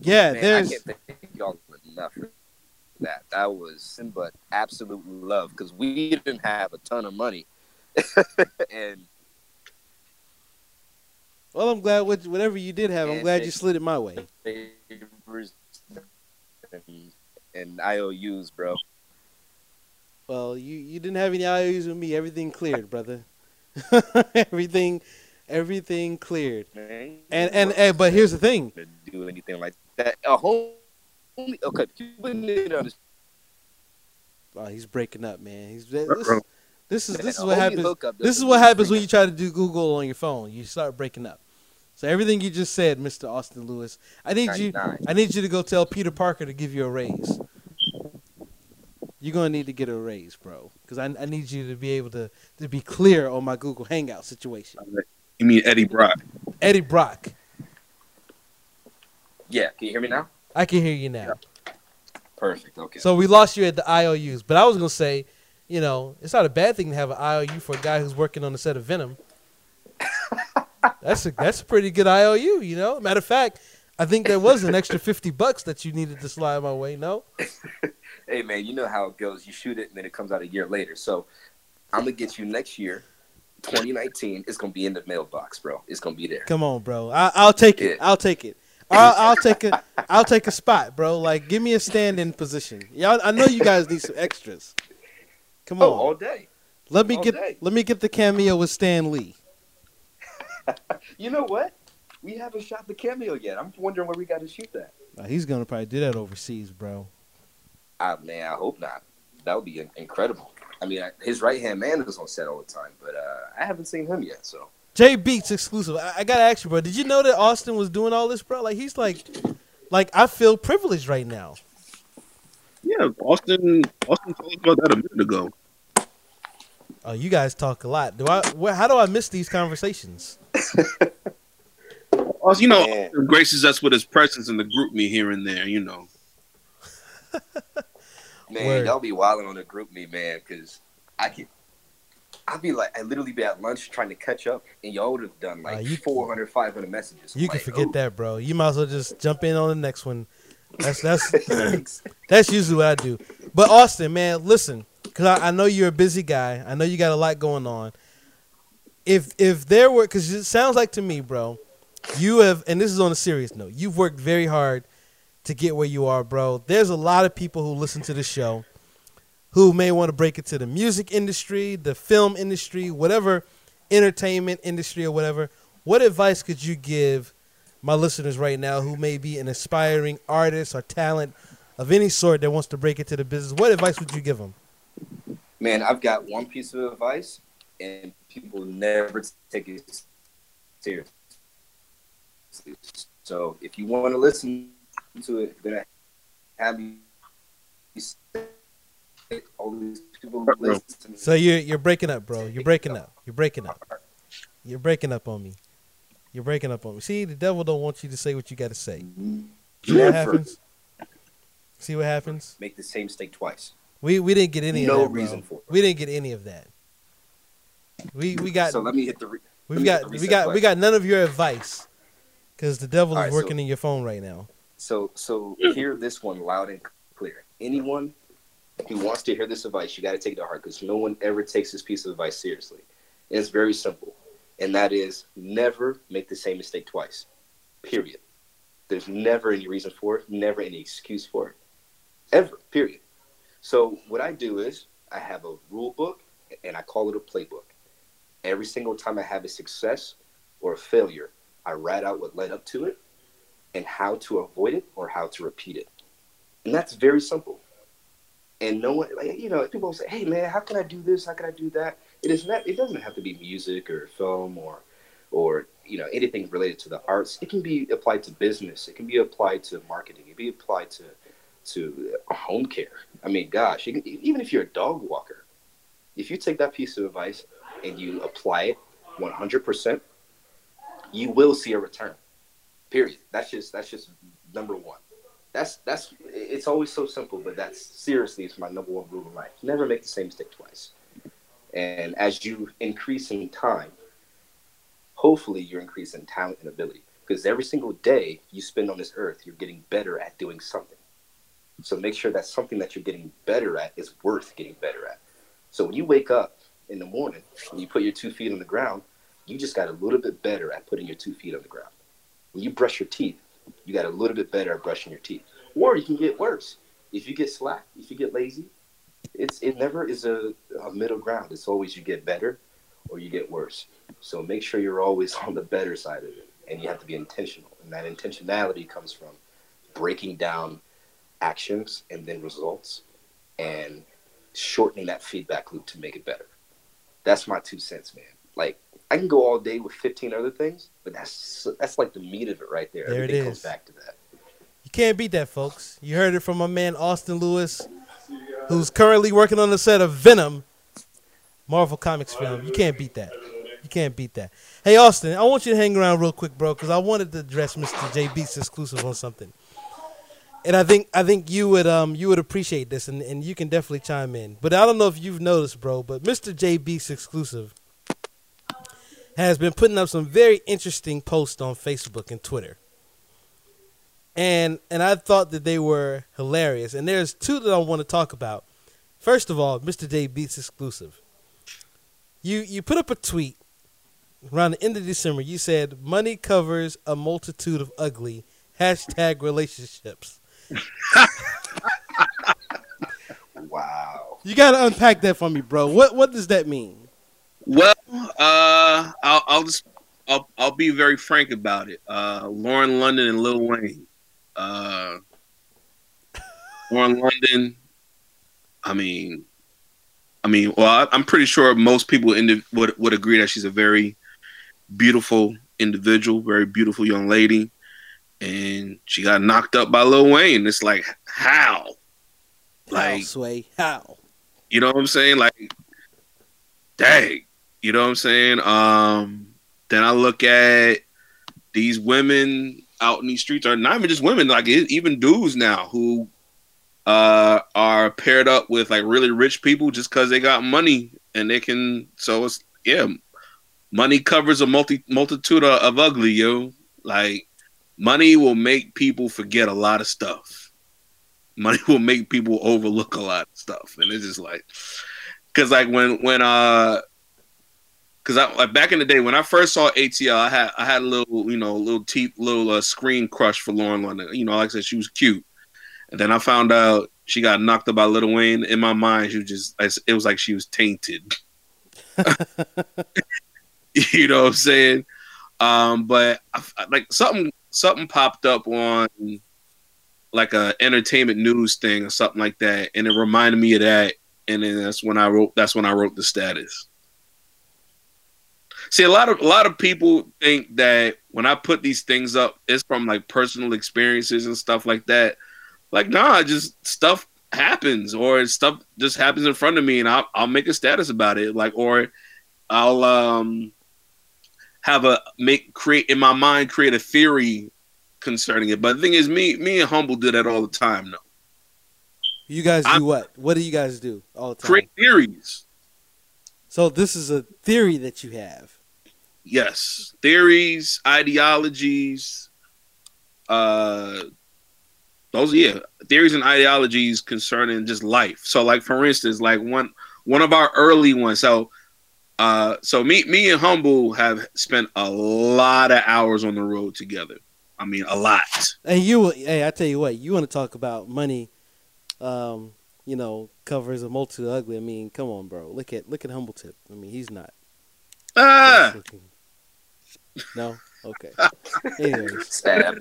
yeah, man, I can't thank y'all enough for that. That was but absolute love, because we didn't have a ton of money. And well, I'm glad whatever you did have, I'm glad you slid it my way. And IOUs, bro. Well, you didn't have any IOUs with me. Everything cleared, brother. Everything cleared, man. And but here's the thing: to do anything like that, a whole okay. Oh, he's breaking up, man. This is what happens. This is what happens when you try to do Google on your phone. You start breaking up. So everything you just said, Mr. Austin Lewis, I need you to go tell Peter Parker to give you a raise. You're going to need to get a raise, bro, because I need you to be able to be clear on my Google Hangout situation. You mean Eddie Brock? Eddie Brock. Yeah, can you hear me now? I can hear you now. Yeah. Perfect, okay. So we lost you at the IOUs, but I was going to say, you know, it's not a bad thing to have an IOU for a guy who's working on the set of Venom. That's a pretty good IOU, you know? Matter of fact, I think there was an extra $50 that you needed to slide my way, no? Hey, man, you know how it goes. You shoot it, and then it comes out a year later. So I'm going to get you next year. 2019, it's gonna be in the mailbox, bro. It's gonna be there. Come on, bro. I'll take it. I'll take a spot, bro. Like, give me a stand-in position. Y'all, I know you guys need some extras. Come on, all day. Let me get the cameo with Stan Lee. You know what? We haven't shot the cameo yet. I'm wondering where we got to shoot that. He's gonna probably do that overseas, bro. Man, I hope not. That would be incredible. I mean, his right-hand man is on set all the time, but I haven't seen him yet, so. J Beats exclusive. I got to ask you, bro. Did you know that Austin was doing all this, bro? Like, he's like I feel privileged right now. Yeah, Austin told us about that a minute ago. Oh, you guys talk a lot. How do I miss these conversations? Austin, you know, Austin graces us with his presence in the group me here and there, you know. Man, y'all be wilding on the group me, man, because I I literally be at lunch trying to catch up, and y'all would have done like 400, 500 messages. You can forget that, bro. You might as well just jump in on the next one. That's that's usually what I do. But Austin, man, listen, because I know you're a busy guy. I know you got a lot going on. If there were, because it sounds like to me, bro, you have, and this is on a serious note, you've worked very hard to get where you are, bro. There's a lot of people who listen to the show who may want to break into the music industry, the film industry, whatever entertainment industry or whatever. What advice could you give my listeners right now who may be an aspiring artist or talent of any sort that wants to break into the business? What advice would you give them? Man, I've got one piece of advice, and people never take it seriously. So if you want to listen to it, then I have you all these people listen to me. So you're breaking up, bro. You're breaking up on me. See, the devil don't want you to say what you got to say. See what happens? Make the same mistake twice. We didn't get any of that. No reason for it. We didn't get any of that. We got. So let me hit the. We got none of your advice, because the devil is working in your phone right now. So hear this one loud and clear. Anyone who wants to hear this advice, you got to take it to heart, because no one ever takes this piece of advice seriously. And it's very simple. And that is, never make the same mistake twice, period. There's never any reason for it, never any excuse for it, ever, period. So what I do is I have a rule book, and I call it a playbook. Every single time I have a success or a failure, I write out what led up to it and how to avoid it or how to repeat it. And that's very simple. And no one, people say, hey, man, how can I do this? How can I do that? It doesn't have to be music or film or anything related to the arts. It can be applied to business. It can be applied to marketing. It can be applied to home care. I mean, gosh, even if you're a dog walker, if you take that piece of advice and you apply it 100%, you will see a return, period. That's just number one. It's always so simple, but it's my number one rule in life. Never make the same mistake twice. And as you increase in time, hopefully you're increasing talent and ability, because every single day you spend on this earth, you're getting better at doing something. So make sure that something that you're getting better at is worth getting better at. So when you wake up in the morning and you put your 2 feet on the ground, you just got a little bit better at putting your 2 feet on the ground. When you brush your teeth, you got a little bit better at brushing your teeth. Or you can get worse. If you get slack, if you get lazy, It never is a middle ground. It's always you get better or you get worse. So make sure you're always on the better side of it, and you have to be intentional. And that intentionality comes from breaking down actions and then results and shortening that feedback loop to make it better. That's my 2 cents, man. Like, I can go all day with 15 other things, but that's like the meat of it right there. There Everything it is. Comes back to that. You can't beat that, folks. You heard it from my man Austin Lewis, who's currently working on the set of Venom, Marvel Comics film. You can't beat that. Hey, Austin, I want you to hang around real quick, bro, because I wanted to address Mr. J Beats Exclusive on something. And I think you would appreciate this, and you can definitely chime in. But I don't know if you've noticed, bro, but Mr. J Beats Exclusive has been putting up some very interesting posts on Facebook and Twitter. And I thought that they were hilarious. And there's two that I want to talk about. First of all, Mr. J Beats Exclusive. You put up a tweet around the end of December. You said, money covers a multitude of ugly. # relationships. Wow. You got to unpack that for me, bro. What does that mean? Well, I'll be very frank about it. Lauren London and Lil Wayne. Lauren London, I'm pretty sure most people would agree that she's a very beautiful individual, very beautiful young lady, and she got knocked up by Lil Wayne. It's like, how? Like, Sway, how? You know what I'm saying? Like, dang. You know what I'm saying? Then I look at these women out in these streets, are not even just women, like even dudes now who are paired up with like really rich people just because they got money and they can. So it's, yeah, money covers a multitude of ugly, yo. Like, money will make people forget a lot of stuff. Money will make people overlook a lot of stuff, and it's just like, because like because I like, back in the day when I first saw ATL, I had a little, you know, screen crush for Lauren London. You know, like I said, she was cute, and then I found out she got knocked up by Lil Wayne. In my mind, she was just, it was like she was tainted. You know what I'm saying? But like something popped up on like a entertainment news thing or something like that, and it reminded me of that. And then that's when I wrote the status. See, a lot of people think that when I put these things up, it's from like personal experiences and stuff like that. Like, nah, just stuff happens, or stuff just happens in front of me, and I'll make a status about it. Like, or I'll create a theory concerning it. But the thing is, me and Humble do that all the time, though. You guys do what? What do you guys do all the time? Create theories. So this is a theory that you have. Yes, theories, ideologies, theories and ideologies concerning just life. So, like, for instance, like one of our early ones. So, me and Humble have spent a lot of hours on the road together. I mean, a lot. And I tell you what, you want to talk about money, you know, covers a multitude of ugly. I mean, come on, bro. Look at Humble Tip. I mean, he's not. No. Okay. Anyways. Stab.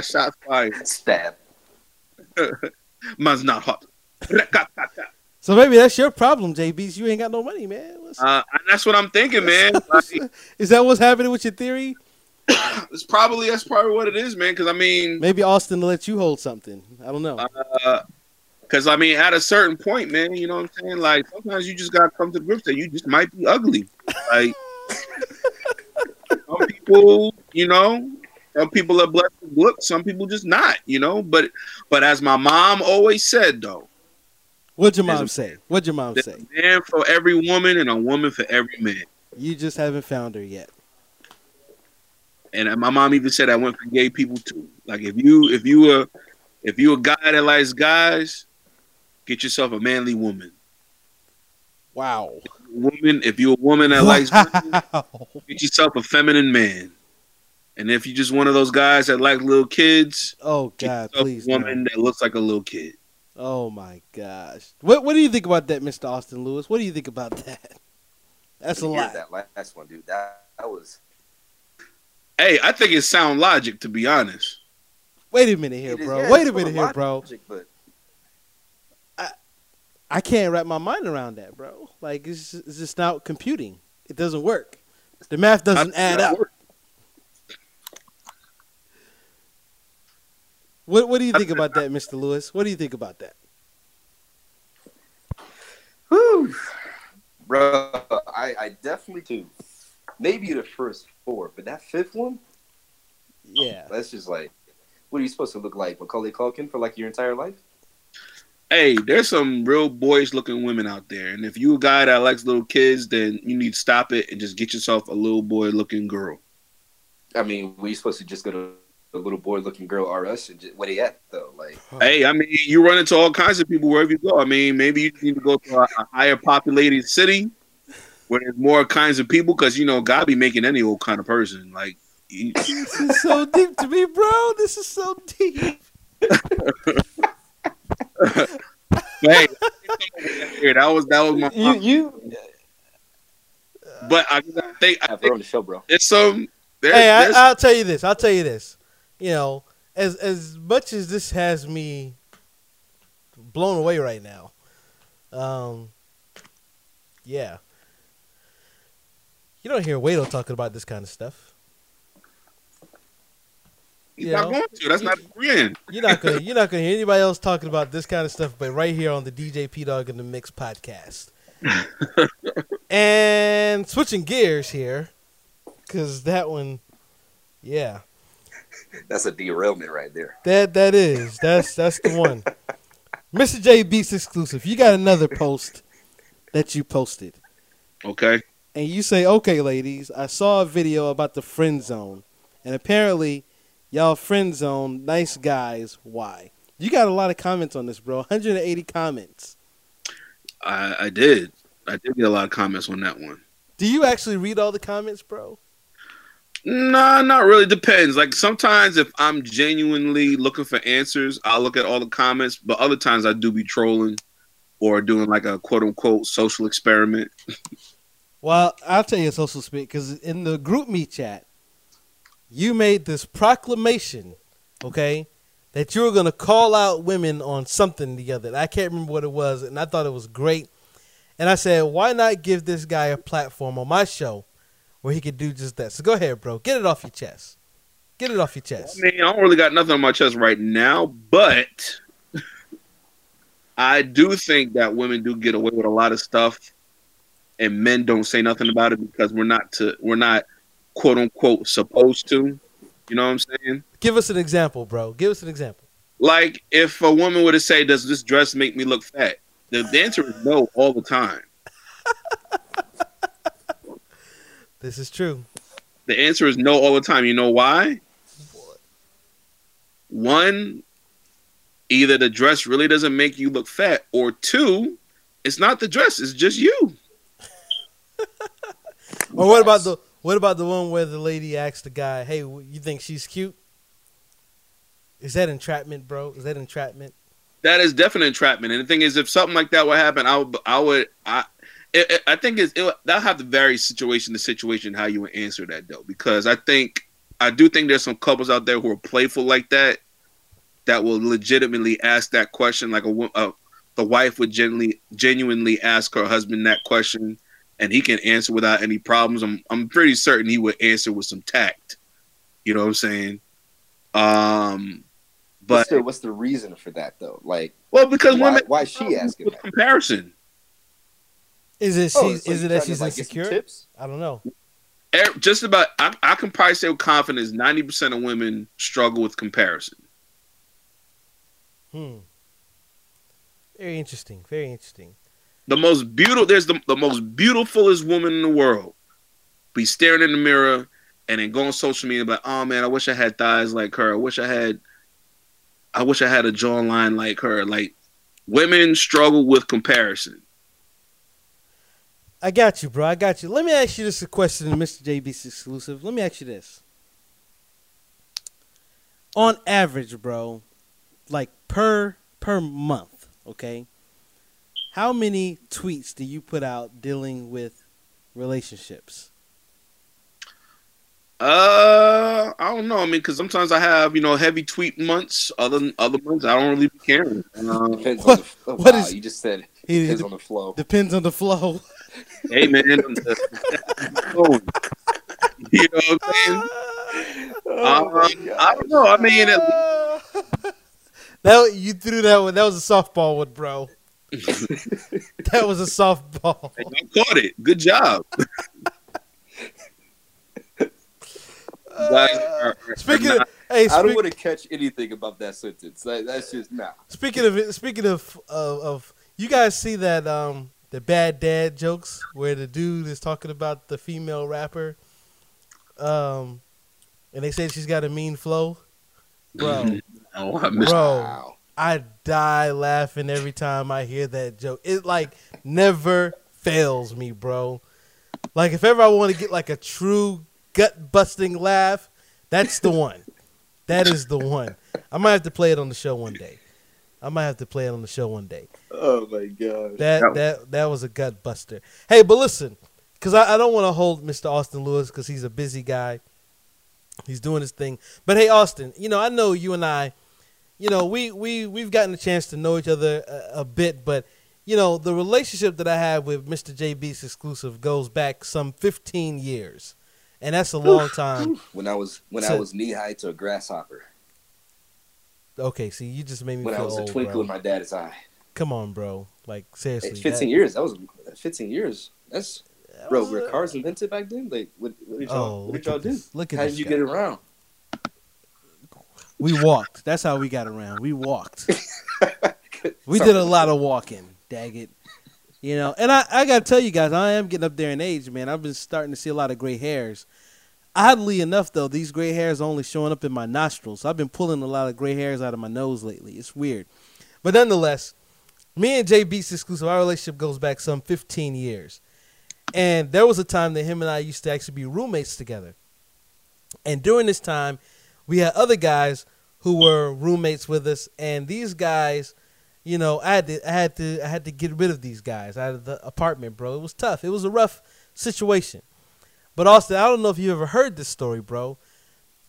Shot fired. Stab. Mine's not hot. So maybe that's your problem, JBs. You ain't got no money, man. And that's what I'm thinking, man. Like, is that what's happening with your theory? That's probably what it is, man. Because I mean, maybe Austin will let you hold something. I don't know. Because I mean, at a certain point, man, you know what I'm saying? Like, sometimes you just gotta come to grips that you just might be ugly. Like. Some people, you know, some people are blessed with looks. Some people just not, you know. But as my mom always said, though. What'd your mom say? What'd your mom say? A man for every woman and a woman for every man. You just haven't found her yet. And my mom even said I went for gay people too. Like, if you a guy that likes guys, get yourself a manly woman. Wow. If you're a woman that likes women, get yourself a feminine man. And if you're just one of those guys that like little kids, oh god, please, a woman that looks like a little kid. Oh my gosh. What do you think about that, Mr. Austin Lewis? What do you think about that? That's a lot. That last one, dude. That was. Hey, I think it's sound logic, to be honest. Wait a minute here, bro. Logic, but I can't wrap my mind around that, bro. Like, it's just not computing. It doesn't work. The math doesn't add up. What do you think about that, Mr. Lewis? What do you think about that? Whew. Bro, I definitely do. Maybe the first four, but that fifth one? Yeah. That's just like, what are you supposed to look like? Macaulay Culkin for like your entire life? Hey, there's some real boyish-looking women out there, and if you a guy that likes little kids, then you need to stop it and just get yourself a little boy-looking girl. I mean, we supposed to just go to a little boy-looking girl RS and just, where they at though? Like, hey, I mean, you run into all kinds of people wherever you go. I mean, maybe you need to go to a higher populated city where there's more kinds of people, because you know God be making any old kind of person. Like, this is so deep to me, bro. This is so deep. Hey, that was my mom. But I think on the show, bro. It's some. I'll tell you this. You know, as much as this has me blown away right now, yeah, you don't hear Wade-O talking about this kind of stuff. He's not going to. That's not a friend. You're not gonna hear anybody else talking about this kind of stuff, but right here on the DJ P-Dog in the Mix podcast. And switching gears here, because that one, yeah, that's a derailment right there. That is. That's the one. Mr. J Beats Exclusive. You got another post that you posted. Okay. And you say, okay, ladies, I saw a video about the friend zone. And apparently, y'all friend zone nice guys. Why? You got a lot of comments on this, bro. 180 comments. I did. I did get a lot of comments on that one. Do you actually read all the comments, bro? Nah, not really. Depends. Like, sometimes if I'm genuinely looking for answers, I'll look at all the comments. But other times I do be trolling or doing, like, a quote-unquote social experiment. Well, I'll tell you a social experiment, because in the group me chat, you made this proclamation, okay, that you were going to call out women on something the other. I can't remember what it was, and I thought it was great. And I said, why not give this guy a platform on my show where he could do just that? So go ahead, bro. Get it off your chest. Get it off your chest. I mean, I don't really got nothing on my chest right now, but I do think that women do get away with a lot of stuff, and men don't say nothing about it because we're not quote unquote supposed to. You know what I'm saying? Give us an example, bro. Give us an example. Like, if a woman were to say, "Does this dress make me look fat?" The answer is no all the time. This is true. The answer is no all the time. You know why? One, either the dress really doesn't make you look fat, or two, it's not the dress, it's just you. Or what about the one where the lady asks the guy, "Hey, you think she's cute?" Is that entrapment, bro? Is that entrapment? That is definite entrapment. And the thing is, if something like that would happen, I think that'll have to vary situation to situation how you would answer that, though, because I do think there's some couples out there who are playful like that that will legitimately ask that question. Like the wife would genuinely ask her husband that question, and he can answer without any problems. I'm pretty certain he would answer with some tact. You know what I'm saying? But what's the reason for that, though? Like, well, because why is she asking that? Comparison. Is it that she's insecure? Tips? I don't know. Just about, I can probably say with confidence, 90% of women struggle with comparison. Hmm. Very interesting. Very interesting. The most beautiful, there's the most beautifulest woman in the world. Be staring in the mirror and then go on social media like, oh man, I wish I had thighs like her. I wish I had a jawline like her. Like, women struggle with comparison. I got you, bro. I got you. Let me ask you this a question, Mr. J Beats Exclusive. Let me ask you this. On average, bro, like per month, okay, how many tweets do you put out dealing with relationships? I don't know. I mean, because sometimes I have, you know, heavy tweet months. Other months, I don't really be caring. Depends on the, oh, what wow, is, you just said depends on the flow. Depends on the flow. Hey, man. You know what I'm saying? I don't know. I mean, you threw that one. That was a softball one, bro. That was a softball. I caught it. Good job. I don't want to catch anything about that sentence. That's just nah. Speaking of you guys see that the bad dad jokes where the dude is talking about the female rapper, and they say she's got a mean flow, bro. Oh, bro, I die laughing every time I hear that joke. It like never fails me, bro. Like, if ever I want to get like a true gut-busting laugh, that's the one. That is the one. I might have to play it on the show one day. Oh my god, that was a gut buster. Hey, but listen, because I don't want to hold Mr. Austin Lewis because he's a busy guy. He's doing his thing. But hey, Austin, you know, I know you and I, you know, we've gotten a chance to know each other a bit, but you know, the relationship that I have with Mr. J Beats Exclusive goes back some 15 years. And that's a long time. When I was knee high to a grasshopper. Okay, see, you just made me feel old. When I was a twinkle in my dad's eye. Come on, bro. Like, seriously. It's 15 years. That was 15 years. That's that bro. Were cars invented back then? Like, what did y'all do? Look at how did you get around? We walked. That's how we got around. We walked. We did a lot of walking. Dag it. You know, and I got to tell you guys, I am getting up there in age, man. I've been starting to see a lot of gray hairs. Oddly enough, though, these gray hairs are only showing up in my nostrils. I've been pulling a lot of gray hairs out of my nose lately. It's weird. But nonetheless, me and J Beats Exclusive, our relationship goes back some 15 years. And there was a time that him and I used to actually be roommates together. And during this time, we had other guys who were roommates with us. And these guys, you know, I had to get rid of these guys out of the apartment, bro. It was tough. It was a rough situation. But Austin, I don't know if you ever heard this story, bro.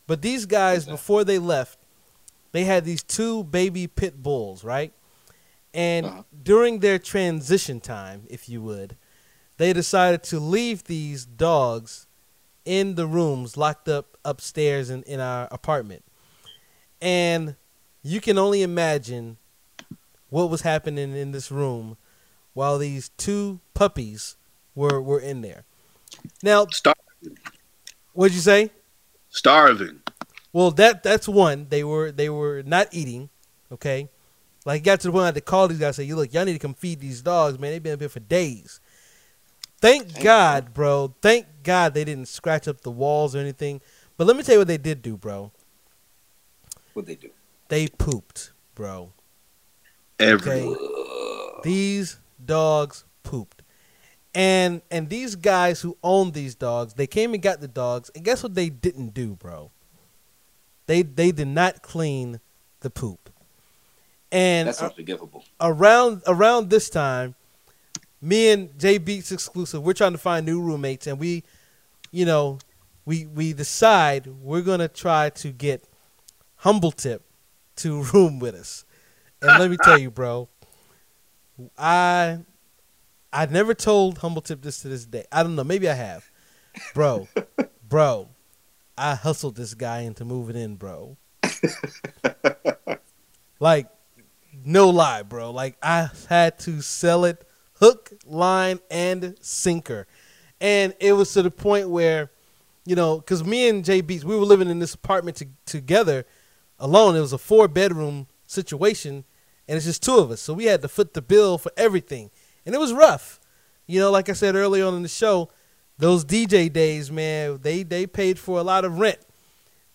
But these guys, before they left, they had these two baby pit bulls, right? And during their transition time, if you would, they decided to leave these dogs in the rooms locked up upstairs in our apartment. And you can only imagine what was happening in this room while these two puppies were in there. Now, starving. What'd you say? Starving. Well, that's one. They were not eating. Okay, like it got to the point I had to call these guys and say, "You look, y'all need to come feed these dogs, man. They've been up here for days." Thank God, bro. Thank God they didn't scratch up the walls or anything. But let me tell you what they did do, bro. What'd they do? They pooped, bro. Everywhere. Okay? These dogs pooped. And these guys who owned these dogs, they came and got the dogs. And guess what they didn't do, bro? They did not clean the poop. And that's unforgivable. Around this time, me and J Beats Exclusive, we're trying to find new roommates, and we, you know, we decide we're going to try to get Humble Tip to room with us. And let me tell you, bro, I never told Humble Tip this to this day. I don't know. Maybe I have. Bro, I hustled this guy into moving in, bro. Like, no lie, bro. Like, I had to sell it hook, line, and sinker. And it was to the point where, you know, because me and J Beats, we were living in this apartment together alone. It was a 4-bedroom situation, and it's just two of us. So we had to foot the bill for everything. And it was rough. You know, like I said earlier on in the show, those DJ days, man, they paid for a lot of rent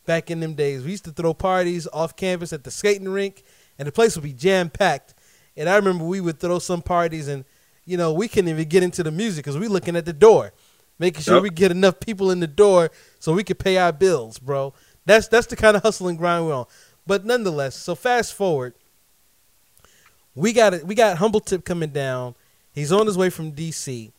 back in them days. We used to throw parties off campus at the skating rink, and the place would be jam-packed. And I remember we would throw some parties, and you know, we couldn't even get into the music because we looking at the door, making sure we get enough people in the door so we could pay our bills, bro. That's the kind of hustle and grind we're on. But nonetheless, so fast forward, we got Humble Tip coming down. He's on his way from D.C.,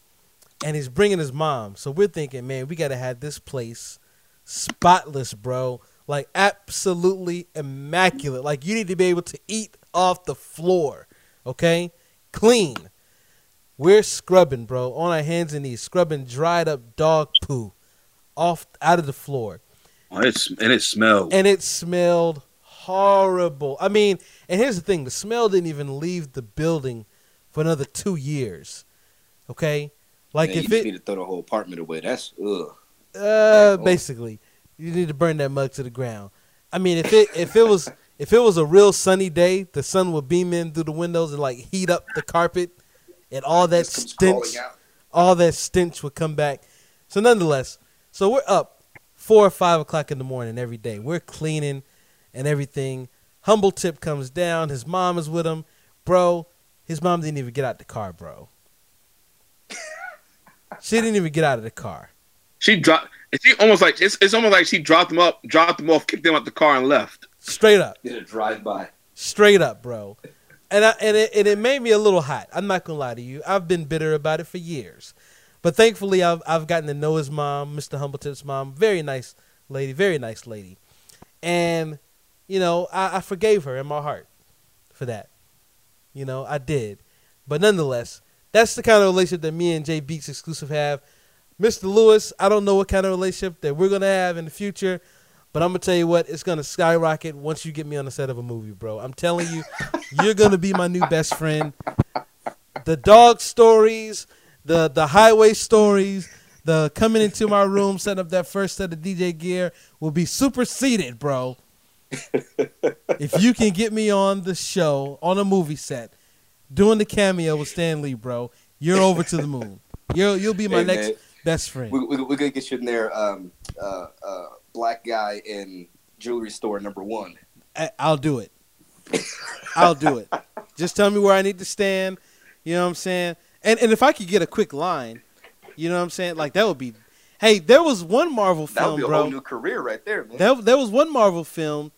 and he's bringing his mom. So we're thinking, man, we got to have this place spotless, bro, like absolutely immaculate. Like you need to be able to eat off the floor, okay, clean. We're scrubbing, bro, on our hands and knees, scrubbing dried up dog poo out of the floor. And it smelled horrible. I mean, and here's the thing. The smell didn't even leave the building for another 2 years. Okay? Like, man, if you need to throw the whole apartment away. That's ugh. Basically, you need to burn that mug to the ground. I mean, if it was a real sunny day, the sun would beam in through the windows and like heat up the carpet. And all that stench would come back. So nonetheless, so we're up 4 or 5 o'clock in the morning every day. We're cleaning and everything. Humble Tip comes down. His mom is with him. Bro, his mom didn't even get out the car, bro. She didn't even get out of the car. She dropped. She almost like it's almost like she dropped them off, kicked them out the car, and left. Straight up. Did a drive by. Straight up, bro. And it made me a little hot. I'm not gonna lie to you. I've been bitter about it for years, but thankfully I've gotten to know his mom, Mr. Humbletip's mom. Very nice lady, and you know I forgave her in my heart for that. You know I did, but nonetheless, that's the kind of relationship that me and J Beats Exclusive have. Mr. Lewis, I don't know what kind of relationship that we're gonna have in the future. But I'm going to tell you what, it's going to skyrocket once you get me on the set of a movie, bro. I'm telling you, you're going to be my new best friend. The dog stories, the highway stories, the coming into my room, setting up that first set of DJ gear will be superseded, bro. If you can get me on the show, on a movie set, doing the cameo with Stan Lee, bro, You're over to the moon. You'll be my next best friend. We're gonna get you in there. Black guy in jewelry store #1. I'll do it. I'll do it. Just tell me where I need to stand. You know what I'm saying? And if I could get a quick line, you know what I'm saying? Like, that would be. Hey, there was one Marvel film, bro. That would be a whole new career right there, man. There was one Marvel film.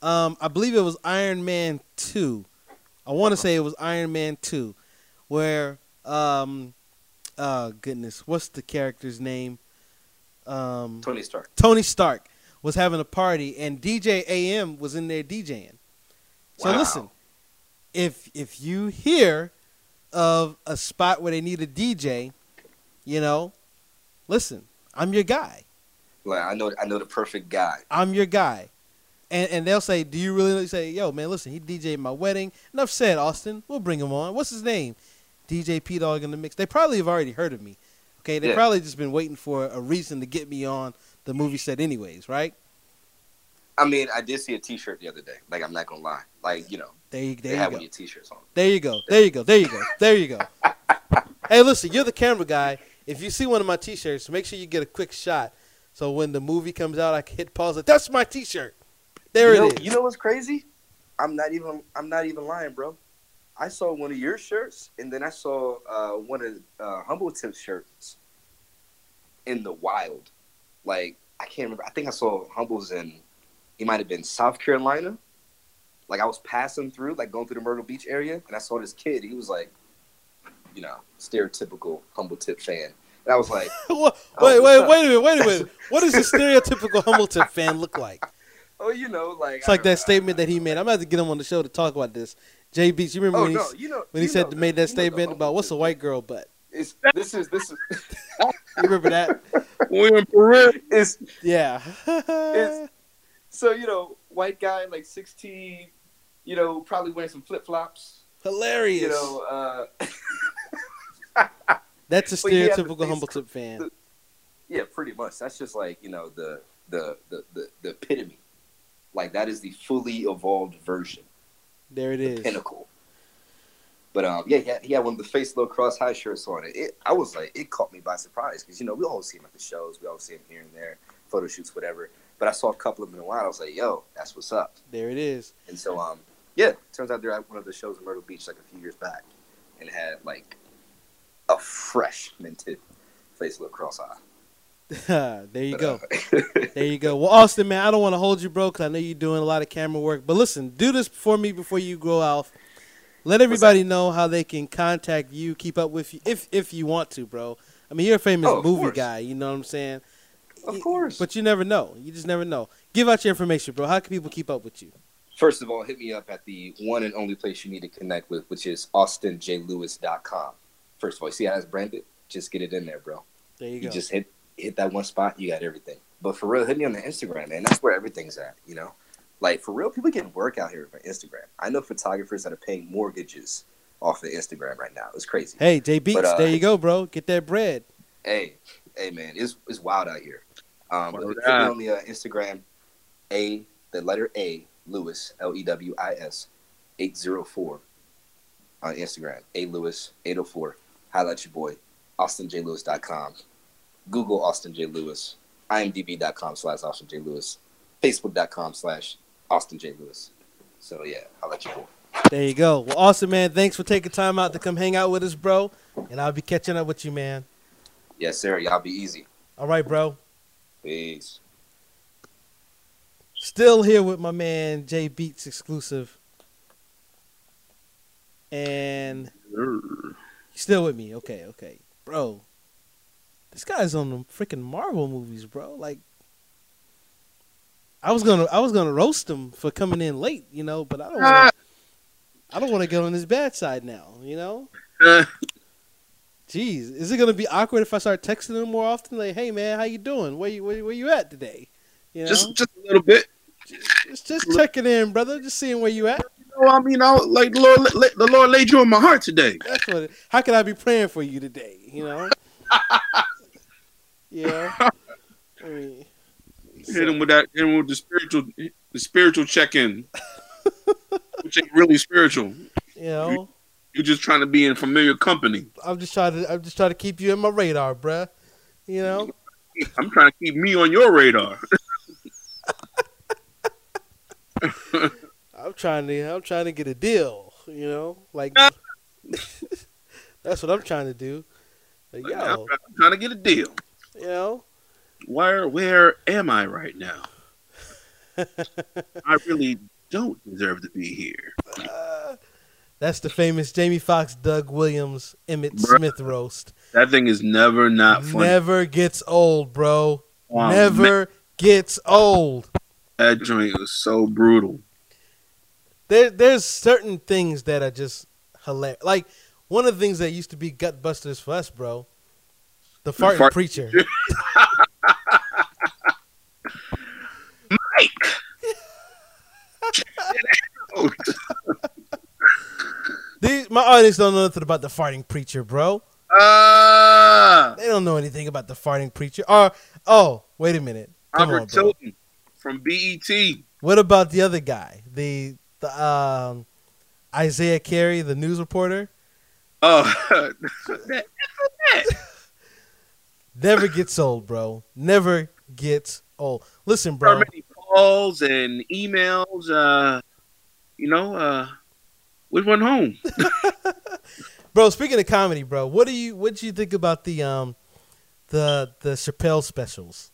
I believe it was Iron Man 2. I want to say it was Iron Man 2, where goodness, what's the character's name? Tony Stark. Tony Stark was having a party, and DJ AM was in there DJing. So listen, if you hear of a spot where they need a DJ, you know, listen, I'm your guy. Well, I know the perfect guy. I'm your guy. And they'll say, do you really say, yo, man, listen, he DJ'd my wedding. Enough said, Austin. We'll bring him on. What's his name? DJ P-Dog in the mix. They probably have already heard of me. Okay, they probably just been waiting for a reason to get me on the movie set anyways, right? I mean, I did see a T-shirt the other day. Like, I'm not going to lie. Like, you know, they have your T-shirts on. There you go. There you go. There you go. There you go. Hey, listen, you're the camera guy. If you see one of my T-shirts, make sure you get a quick shot. So when the movie comes out, I can hit pause. Like, that's my T-shirt. There it is. You know what's crazy? I'm not even lying, bro. I saw one of your shirts, and then I saw one of Humble Tip shirts in the wild. Like, I can't remember. I think I saw Humble's in, he might have been South Carolina. Like, I was passing through, like, going through the Myrtle Beach area, and I saw this kid. He was like, you know, stereotypical Humble Tip fan. And I was like, wait a minute. What does a stereotypical Humble Tip fan look like? Oh, you know, like it's like that statement that he made. I'm about to get him on the show to talk about this. J Beats, you remember when he made that statement about what's a white girl butt? This is you remember that? William Pereira. So, you know, white guy like 16, you know, probably wearing some flip flops. Hilarious. You know, that's a stereotypical Humble Tip fan. Yeah, pretty much. That's just like, you know, the epitome. Like, that is the fully evolved version. There it is. Pinnacle. But, he had one of the Face Low Cross High shirts on it. I was like, it caught me by surprise because, you know, we always see him at the shows. We always see him here and there, photo shoots, whatever. But I saw a couple of them in a while. I was like, yo, that's what's up. There it is. And so, turns out they're at one of the shows in Myrtle Beach like a few years back and had, like, a fresh minted Face Low Cross High. There you go. Well, Austin, man, I don't want to hold you, bro, because I know you're doing a lot of camera work. But listen, do this for me before you go off. Let everybody know how they can contact you, keep up with you, if you want to, bro. I mean, you're a famous movie guy. You know what I'm saying? Of course. But you never know. You just never know. Give out your information, bro. How can people keep up with you? First of all, hit me up at the one and only place you need to connect with, which is AustinJLewis.com. First of all, you see how that's branded? Just get it in there, bro. There you go. You just hit that one spot, you got everything. But for real, hit me on the Instagram, man. That's where everything's at, you know? Like, for real, people getting work out here on Instagram. I know photographers that are paying mortgages off the Instagram right now. It's crazy. Hey, J Beats, there you go, bro. Get that bread. Hey, man, it's wild out here. Hit me on the Instagram, the letter A, Lewis, Lewis, 804 on Instagram, A Lewis, 804. Highlight your boy, AustinJLewis.com. Google Austin J. Lewis, imdb.com/AustinJLewis, Facebook.com/AustinJLewis. So, yeah, I'll let you go. There you go. Well, Austin, man, thanks for taking time out to come hang out with us, bro. And I'll be catching up with you, man. Yes, sir. Y'all be easy. All right, bro. Peace. Still here with my man, J Beats Exclusive. And you still with me. Okay. Bro. This guy's on the freaking Marvel movies, bro. Like, I was gonna roast him for coming in late, you know, but I don't want to get on his bad side now, you know. Jeez, is it gonna be awkward if I start texting him more often? Like, hey man, how you doing? Where you at today? You know, just a little bit. Just checking in, brother. Just seeing where you at. You know, I mean, like the Lord laid you on my heart today. That's what. How can I be praying for you today? You know. Yeah, I mean, hit him with the spiritual check-in, which ain't really spiritual. You know, You're just trying to be in familiar company. I'm just trying to keep you in my radar, bruh. You know? I'm trying to keep me on your radar. I'm trying to get a deal, you know? Like that's what I'm trying to do. Like, yo, I'm trying to get a deal. You know? Where am I right now? I really don't deserve to be here. That's the famous Jamie Foxx, Doug Williams, Emmett Smith roast. That thing is never not funny. Never gets old, bro. Never gets old. That joint was so brutal. There's certain things that are just hilarious. Like, one of the things that used to be gut busters for us, bro, the farting preacher. Mike! Check it out. My audience don't know nothing about the farting preacher, bro. They don't know anything about the farting preacher. Oh, wait a minute. Robert Tilton from BET. What about the other guy? The Isaiah Carey, the news reporter. Oh, never gets old, bro. Never gets old. Listen, bro. There are many calls and emails. Which one home? Bro, speaking of comedy, bro, what do you think about the Chappelle specials?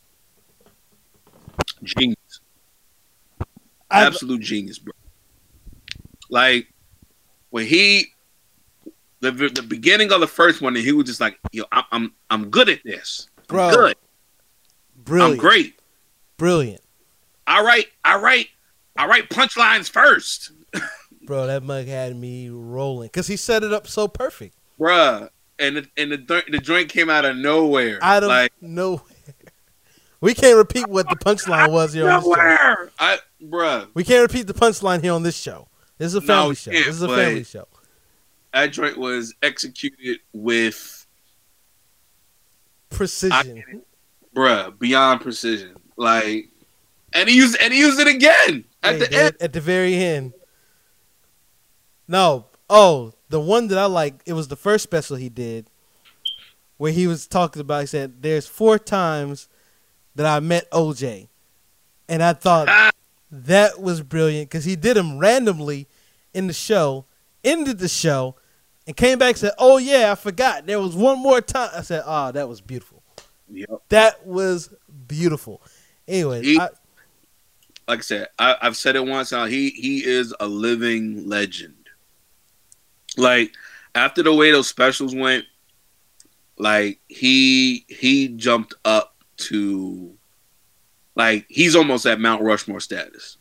Genius. Absolute genius, bro. Like when the beginning of the first one, and he was just like, yo, I'm good at this. Bro. I'm good. Brilliant. I'm great. Brilliant. I write punchlines first. Bro, that mug had me rolling because he set it up so perfect, bruh. And the joint came out of nowhere. Out of nowhere. We can't repeat what the punchline was here on this show. We can't repeat the punchline here on this show. This is a family show. This is a family show. That joint was executed with precision, bruh. Beyond precision, like. And he used it again at the end. At the very end. No. Oh, the one that I like, it was the first special he did where he was talking about, he said, there's 4 times that I met OJ. And I thought that was brilliant because he did him randomly in the show, ended the show, and came back and said, oh, yeah, I forgot. There was one more time. I said, oh, that was beautiful. Yep. That was beautiful. Anyway, like I said, I've said it once now. He is a living legend. Like, after the way those specials went, like, he jumped up to, like, he's almost at Mount Rushmore status.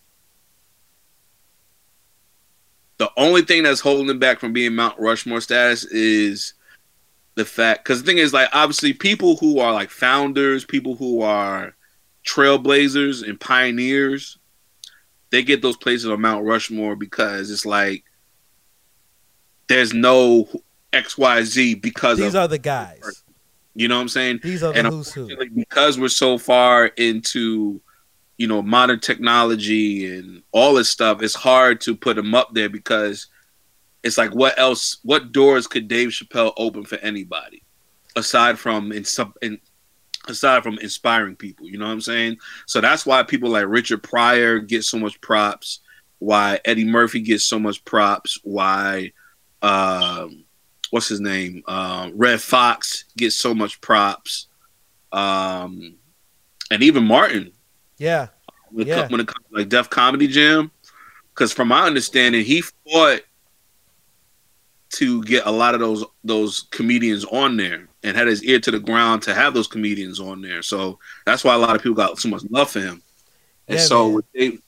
The only thing that's holding him back from being Mount Rushmore status is the fact, because the thing is, like, obviously people who are, like, founders, people who are trailblazers and pioneers, they get those places on Mount Rushmore because it's like, there's no XYZ because these are the guys. You know what I'm saying? These are the who's who. Because we're so far into, you know, modern technology and all this stuff, it's hard to put them up there because it's like, what else? What doors could Dave Chappelle open for anybody aside from inspiring people? You know what I'm saying? So that's why people like Richard Pryor get so much props. Why Eddie Murphy gets so much props. Why what's his name? Red Fox gets so much props. And even Martin. Yeah. When it comes to like Def Comedy Jam. Because from my understanding, he fought to get a lot of those comedians on there and had his ear to the ground to have those comedians on there. So that's why a lot of people got so much love for him. And yeah, so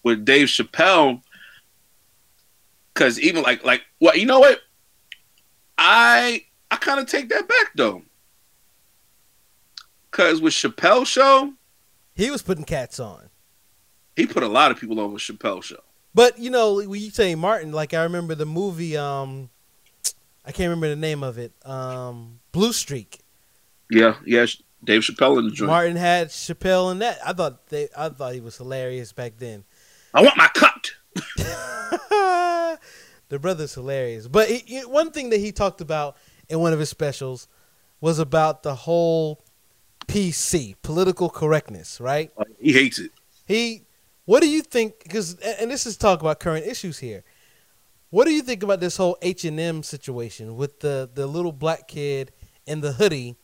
with Dave Chappelle, because even like well, you know what? I kind of take that back, though. Because with Chappelle's show... he was putting cats on. He put a lot of people on with Chappelle's show. But, you know, when you say Martin, like, I remember the movie... I can't remember the name of it. Blue Streak. Yeah, Dave Chappelle in the joint. Martin had Chappelle in that. I thought he was hilarious back then. I want my cut. The brother's hilarious. But one thing that he talked about in one of his specials was about the whole PC, political correctness, right? He hates it. What do you think, and this is talk about current issues here. What do you think about this whole H&M situation with the little black kid in the hoodie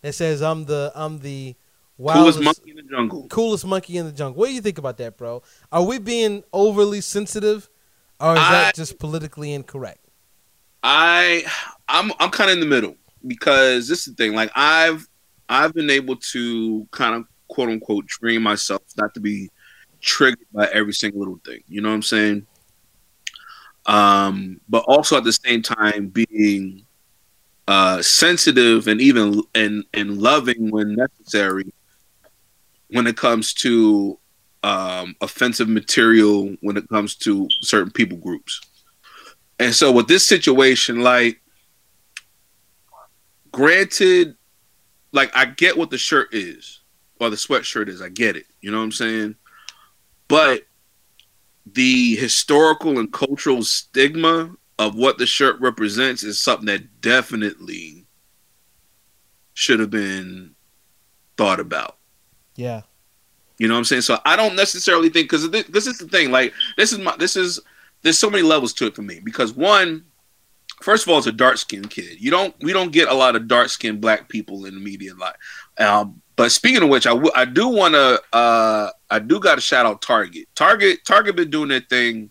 that says, I'm the wildest, coolest monkey in the jungle. Coolest monkey in the jungle. What do you think about that, bro? Are we being overly sensitive, or is that just politically incorrect? I'm kind of in the middle, because this is the thing. Like, I've been able to kind of quote unquote train myself not to be triggered by every single little thing. You know what I'm saying? But also at the same time being sensitive and even and loving when necessary when it comes to offensive material, when it comes to certain people groups. And so with this situation, like, granted, like, I get what the shirt is, or the sweatshirt is. I get it. You know what I'm saying? But the historical and cultural stigma of what the shirt represents is something that definitely should have been thought about. Yeah. You know what I'm saying? So I don't necessarily think, because this is the thing, like, there's so many levels to it for me, because one, first of all, it's a dark-skinned kid. We don't get a lot of dark-skinned black people in the media a lot. But speaking of which, I do got to shout out Target. Target been doing their thing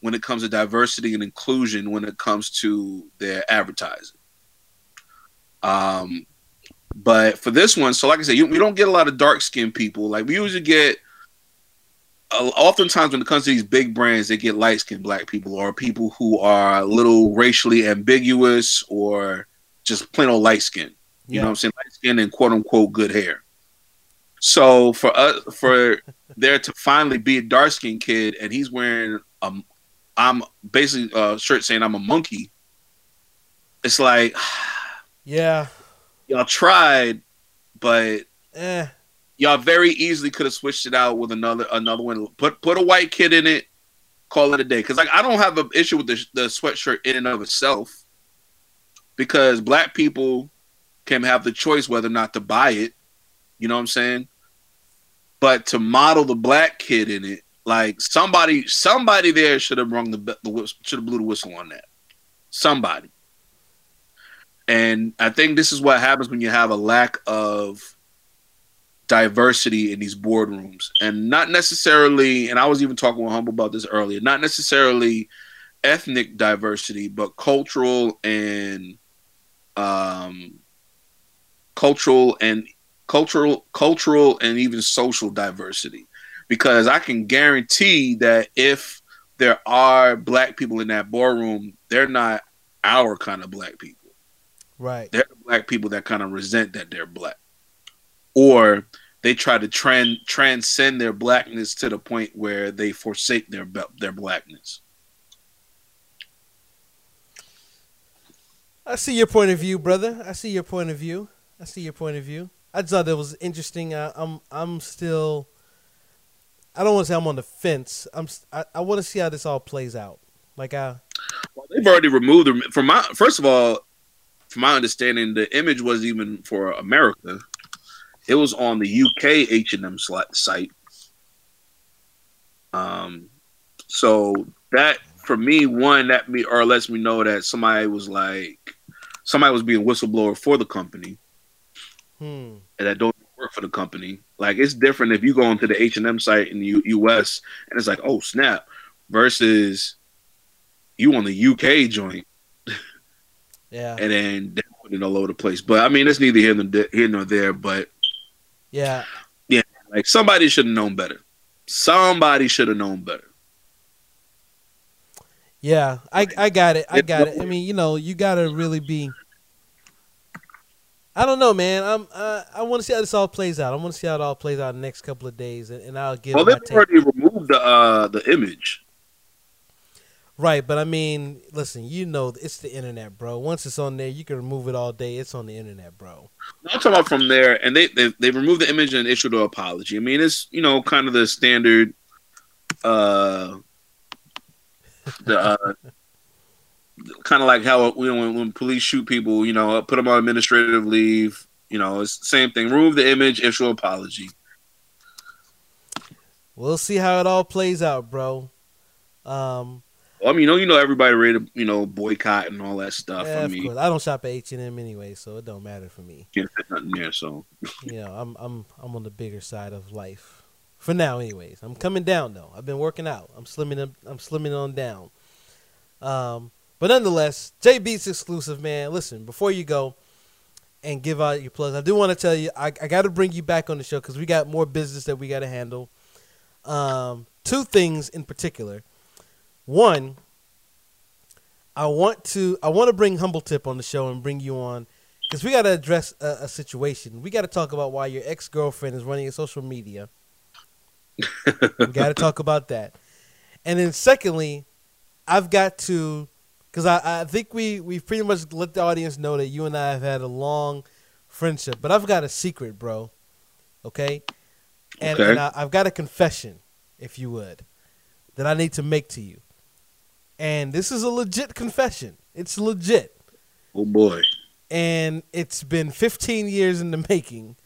when it comes to diversity and inclusion, when it comes to their advertising. But for this one, so like I said, we don't get a lot of dark-skinned people. Like, we usually get, oftentimes when it comes to these big brands, they get light-skinned black people, or people who are a little racially ambiguous, or just plain old light-skinned. You know what I'm saying? Light skin and quote unquote good hair. So for us, for there to finally be a dark skinned kid, and he's wearing I'm basically a shirt saying I'm a monkey. It's like, yeah, y'all tried, but y'all very easily could have switched it out with another one. Put a white kid in it. Call it a day. Because, like, I don't have an issue with the sweatshirt in and of itself, because black people can have the choice whether or not to buy it. You know what I'm saying? But to model the black kid in it, like, somebody there should have rung blew the whistle on that. Somebody. And I think this is what happens when you have a lack of diversity in these boardrooms. And not necessarily, and I was even talking with Humble about this earlier, not necessarily ethnic diversity, but cultural and even social diversity, because I can guarantee that if there are black people in that boardroom, they're not our kind of black people. Right. They're the black people that kind of resent that they're black, or they try to transcend their blackness to the point where they forsake their blackness. I see your point of view, brother. I see your point of view. I just thought that was interesting. I'm still, I don't want to say I'm on the fence. I want to see how this all plays out. Like, well, they've already removed them from my. First of all, from my understanding, the image wasn't even for America. It was on the UK H&M site. So that, for me, one, that me or lets me know that somebody was being whistleblower for the company. And that don't work for the company. Like, it's different if you go onto the H&M site in the U.S. and it's like, oh snap, versus you on the U.K. joint. Yeah, and then they put it all over the place. But I mean, it's neither here nor there. But yeah, like, somebody should have known better. Yeah, I got it. I mean, you know, you gotta really be. I don't know, man. I want to see how this all plays out. I want to see how it all plays out in the next couple of days, and I'll give. Well, they've already removed the image. Right, but I mean, listen, you know, it's the internet, bro. Once it's on there, you can remove it all day. It's on the internet, bro. I'm talking about from there, and they removed the image and issued an apology. I mean, it's, you know, kind of the standard. kind of like how, you know, when police shoot people, you know, put them on administrative leave. You know, it's the same thing. Remove the image, issue apology. We'll see how it all plays out, bro. Well, I mean, you know, everybody ready to, you know, boycott and all that stuff. Yeah, I mean, of course. I don't shop at H&M anyway, so it don't matter for me. Yeah, there's nothing there, so you know, I'm on the bigger side of life for now, anyways. I'm coming down though. I've been working out. I'm slimming on down. But nonetheless, J Beats Exclusive, man. Listen, before you go and give out your plugs, I do want to tell you I got to bring you back on the show because we got more business that we got to handle. Two things in particular. One, I want to bring Humble Tip on the show and bring you on because we got to address a situation. We got to talk about why your ex-girlfriend is running your social media. We got to talk about that. And then secondly, I've got to, because I think we've pretty much let the audience know that you and I have had a long friendship, but I've got a secret, bro. Okay? And I've got a confession, if you would, that I need to make to you. And this is a legit confession. It's legit. Oh, boy. And it's been 15 years in the making.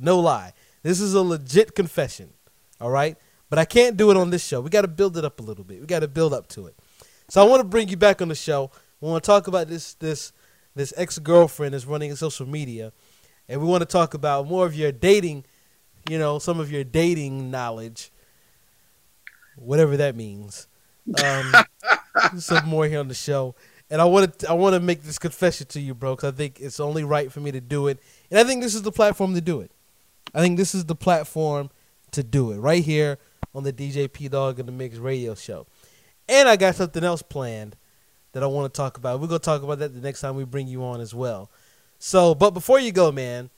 No lie. This is a legit confession. All right? But I can't do it on this show. We got to build it up a little bit. We got to build up to it. So I want to bring you back on the show. We want to talk about this ex-girlfriend that's running social media. And we want to talk about more of your dating, you know, some of your dating knowledge. Whatever that means. Some more here on the show. And I want to make this confession to you, bro, because I think it's only right for me to do it. And I think this is the platform to do it. I think this is the platform to do it right here on the DJ P-Dog and the Mix radio show. And I got something else planned that I want to talk about. We're going to talk about that the next time we bring you on as well. So, but before you go, man,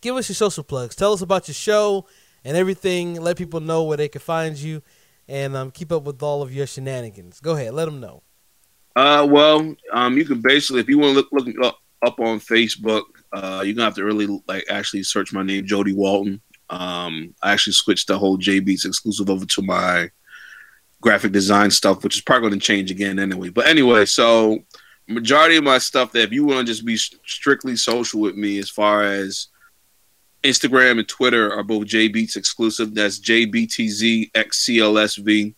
give us your social plugs. Tell us about your show and everything. Let people know where they can find you. And keep up with all of your shenanigans. Go ahead. Let them know. You can basically, if you want to look up on Facebook, you're going to have to really actually search my name, Jody Walton. I actually switched the whole J Beats Exclusive over to my graphic design stuff, which is probably going to change again anyway. But anyway, so majority of my stuff that if you want to just be strictly social with me as far as Instagram and Twitter are both J Beats Exclusive. That's JBTZXCLSV.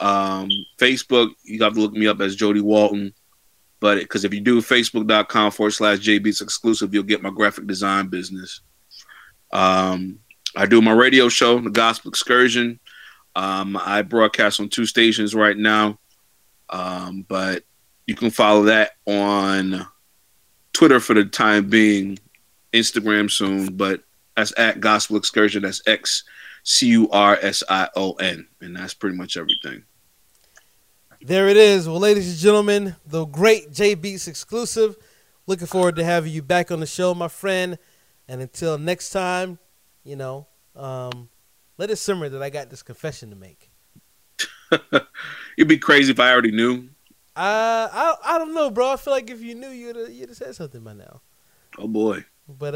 Facebook, you have to look me up as Jody Walton. But because if you do Facebook.com/JBeatsExclusive, you'll get my graphic design business. I do my radio show, The Gospel Excursion. I broadcast on 2 stations right now. But you can follow that on Twitter for the time being. Instagram soon, but that's at Gospel Excursion. That's XCURSION. And that's pretty much everything. There it is. Well, ladies and gentlemen, the great J Beats Exclusive. Looking forward to having you back on the show, my friend. And until next time, you know, let it simmer that I got this confession to make. It'd be crazy if I already knew. I don't know, bro. I feel like if you knew, you'd have said something by now. Oh, boy. But,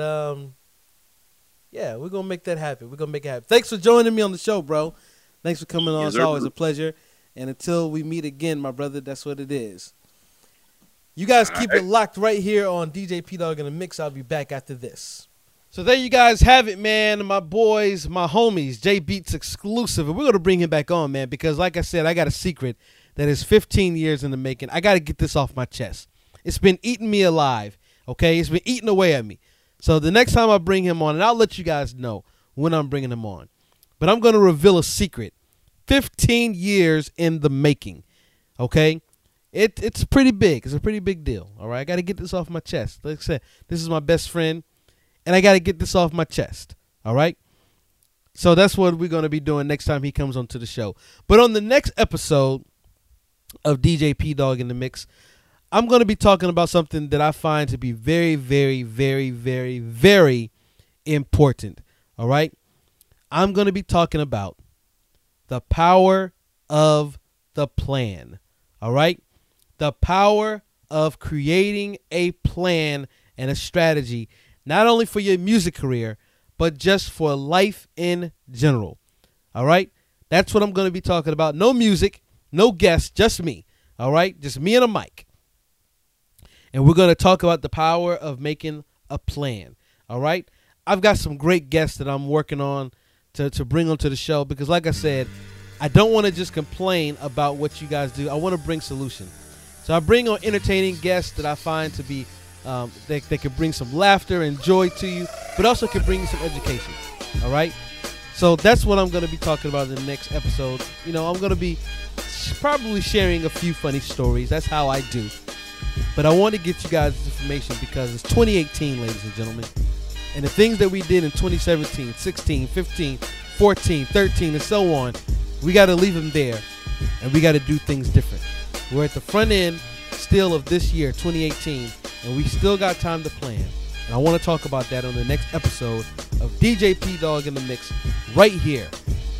yeah, we're going to make that happen. We're going to make it happen. Thanks for joining me on the show, bro. Thanks for coming on. Yes, it's always a pleasure. And until we meet again, my brother, that's what it is. You guys keep it locked right here on DJ P-Dog in the Mix. I'll be back after this. So there you guys have it, man. My boys, my homies, J Beats Exclusive. And we're going to bring him back on, man, because like I said, I got a secret that is 15 years in the making. I got to get this off my chest. It's been eating me alive, okay? It's been eating away at me. So the next time I bring him on, and I'll let you guys know when I'm bringing him on, but I'm going to reveal a secret. 15 years in the making, okay? It's pretty big. It's a pretty big deal, all right? I got to get this off my chest. Like I said, this is my best friend, and I got to get this off my chest, all right? So that's what we're going to be doing next time he comes onto the show. But on the next episode of DJ P-Dog in the Mix, I'm going to be talking about something that I find to be very, very, very, very, very important. All right. I'm going to be talking about the power of the plan. All right. The power of creating a plan and a strategy, not only for your music career, but just for life in general. All right. That's what I'm going to be talking about. No music. No guests, just me. All right? Just me and a mic. And we're going to talk about the power of making a plan. All right? I've got some great guests that I'm working on to bring onto the show because, like I said, I don't want to just complain about what you guys do. I want to bring solution. So I bring on entertaining guests that I find to be, they can bring some laughter and joy to you, but also can bring you some education. All right? So that's what I'm going to be talking about in the next episode. You know, I'm going to be probably sharing a few funny stories. That's how I do. But I want to get you guys this information because it's 2018, ladies and gentlemen. And the things that we did in 2017, 16, 15, 14, 13, and so on, we got to leave them there. And we got to do things different. We're at the front end still of this year, 2018. And we still got time to plan. And I want to talk about that on the next episode of DJ P-Dog in the Mix right here.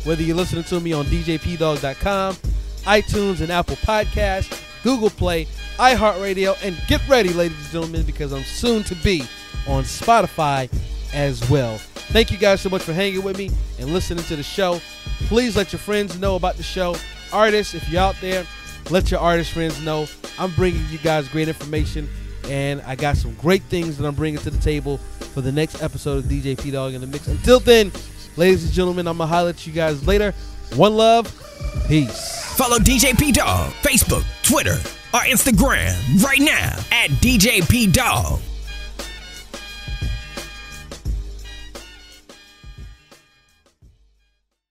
Whether you're listening to me on DJPDog.com, iTunes and Apple Podcasts, Google Play, iHeartRadio, and get ready, ladies and gentlemen, because I'm soon to be on Spotify as well. Thank you guys so much for hanging with me and listening to the show. Please let your friends know about the show. Artists, if you're out there, let your artist friends know. I'm bringing you guys great information, and I got some great things that I'm bringing to the table for the next episode of DJ P-Dog in the Mix. Until then, ladies and gentlemen, I'm going to holler at you guys later. One love. Peace. Follow DJ P-Dog, Facebook, Twitter, or Instagram right now at DJ P-Dog.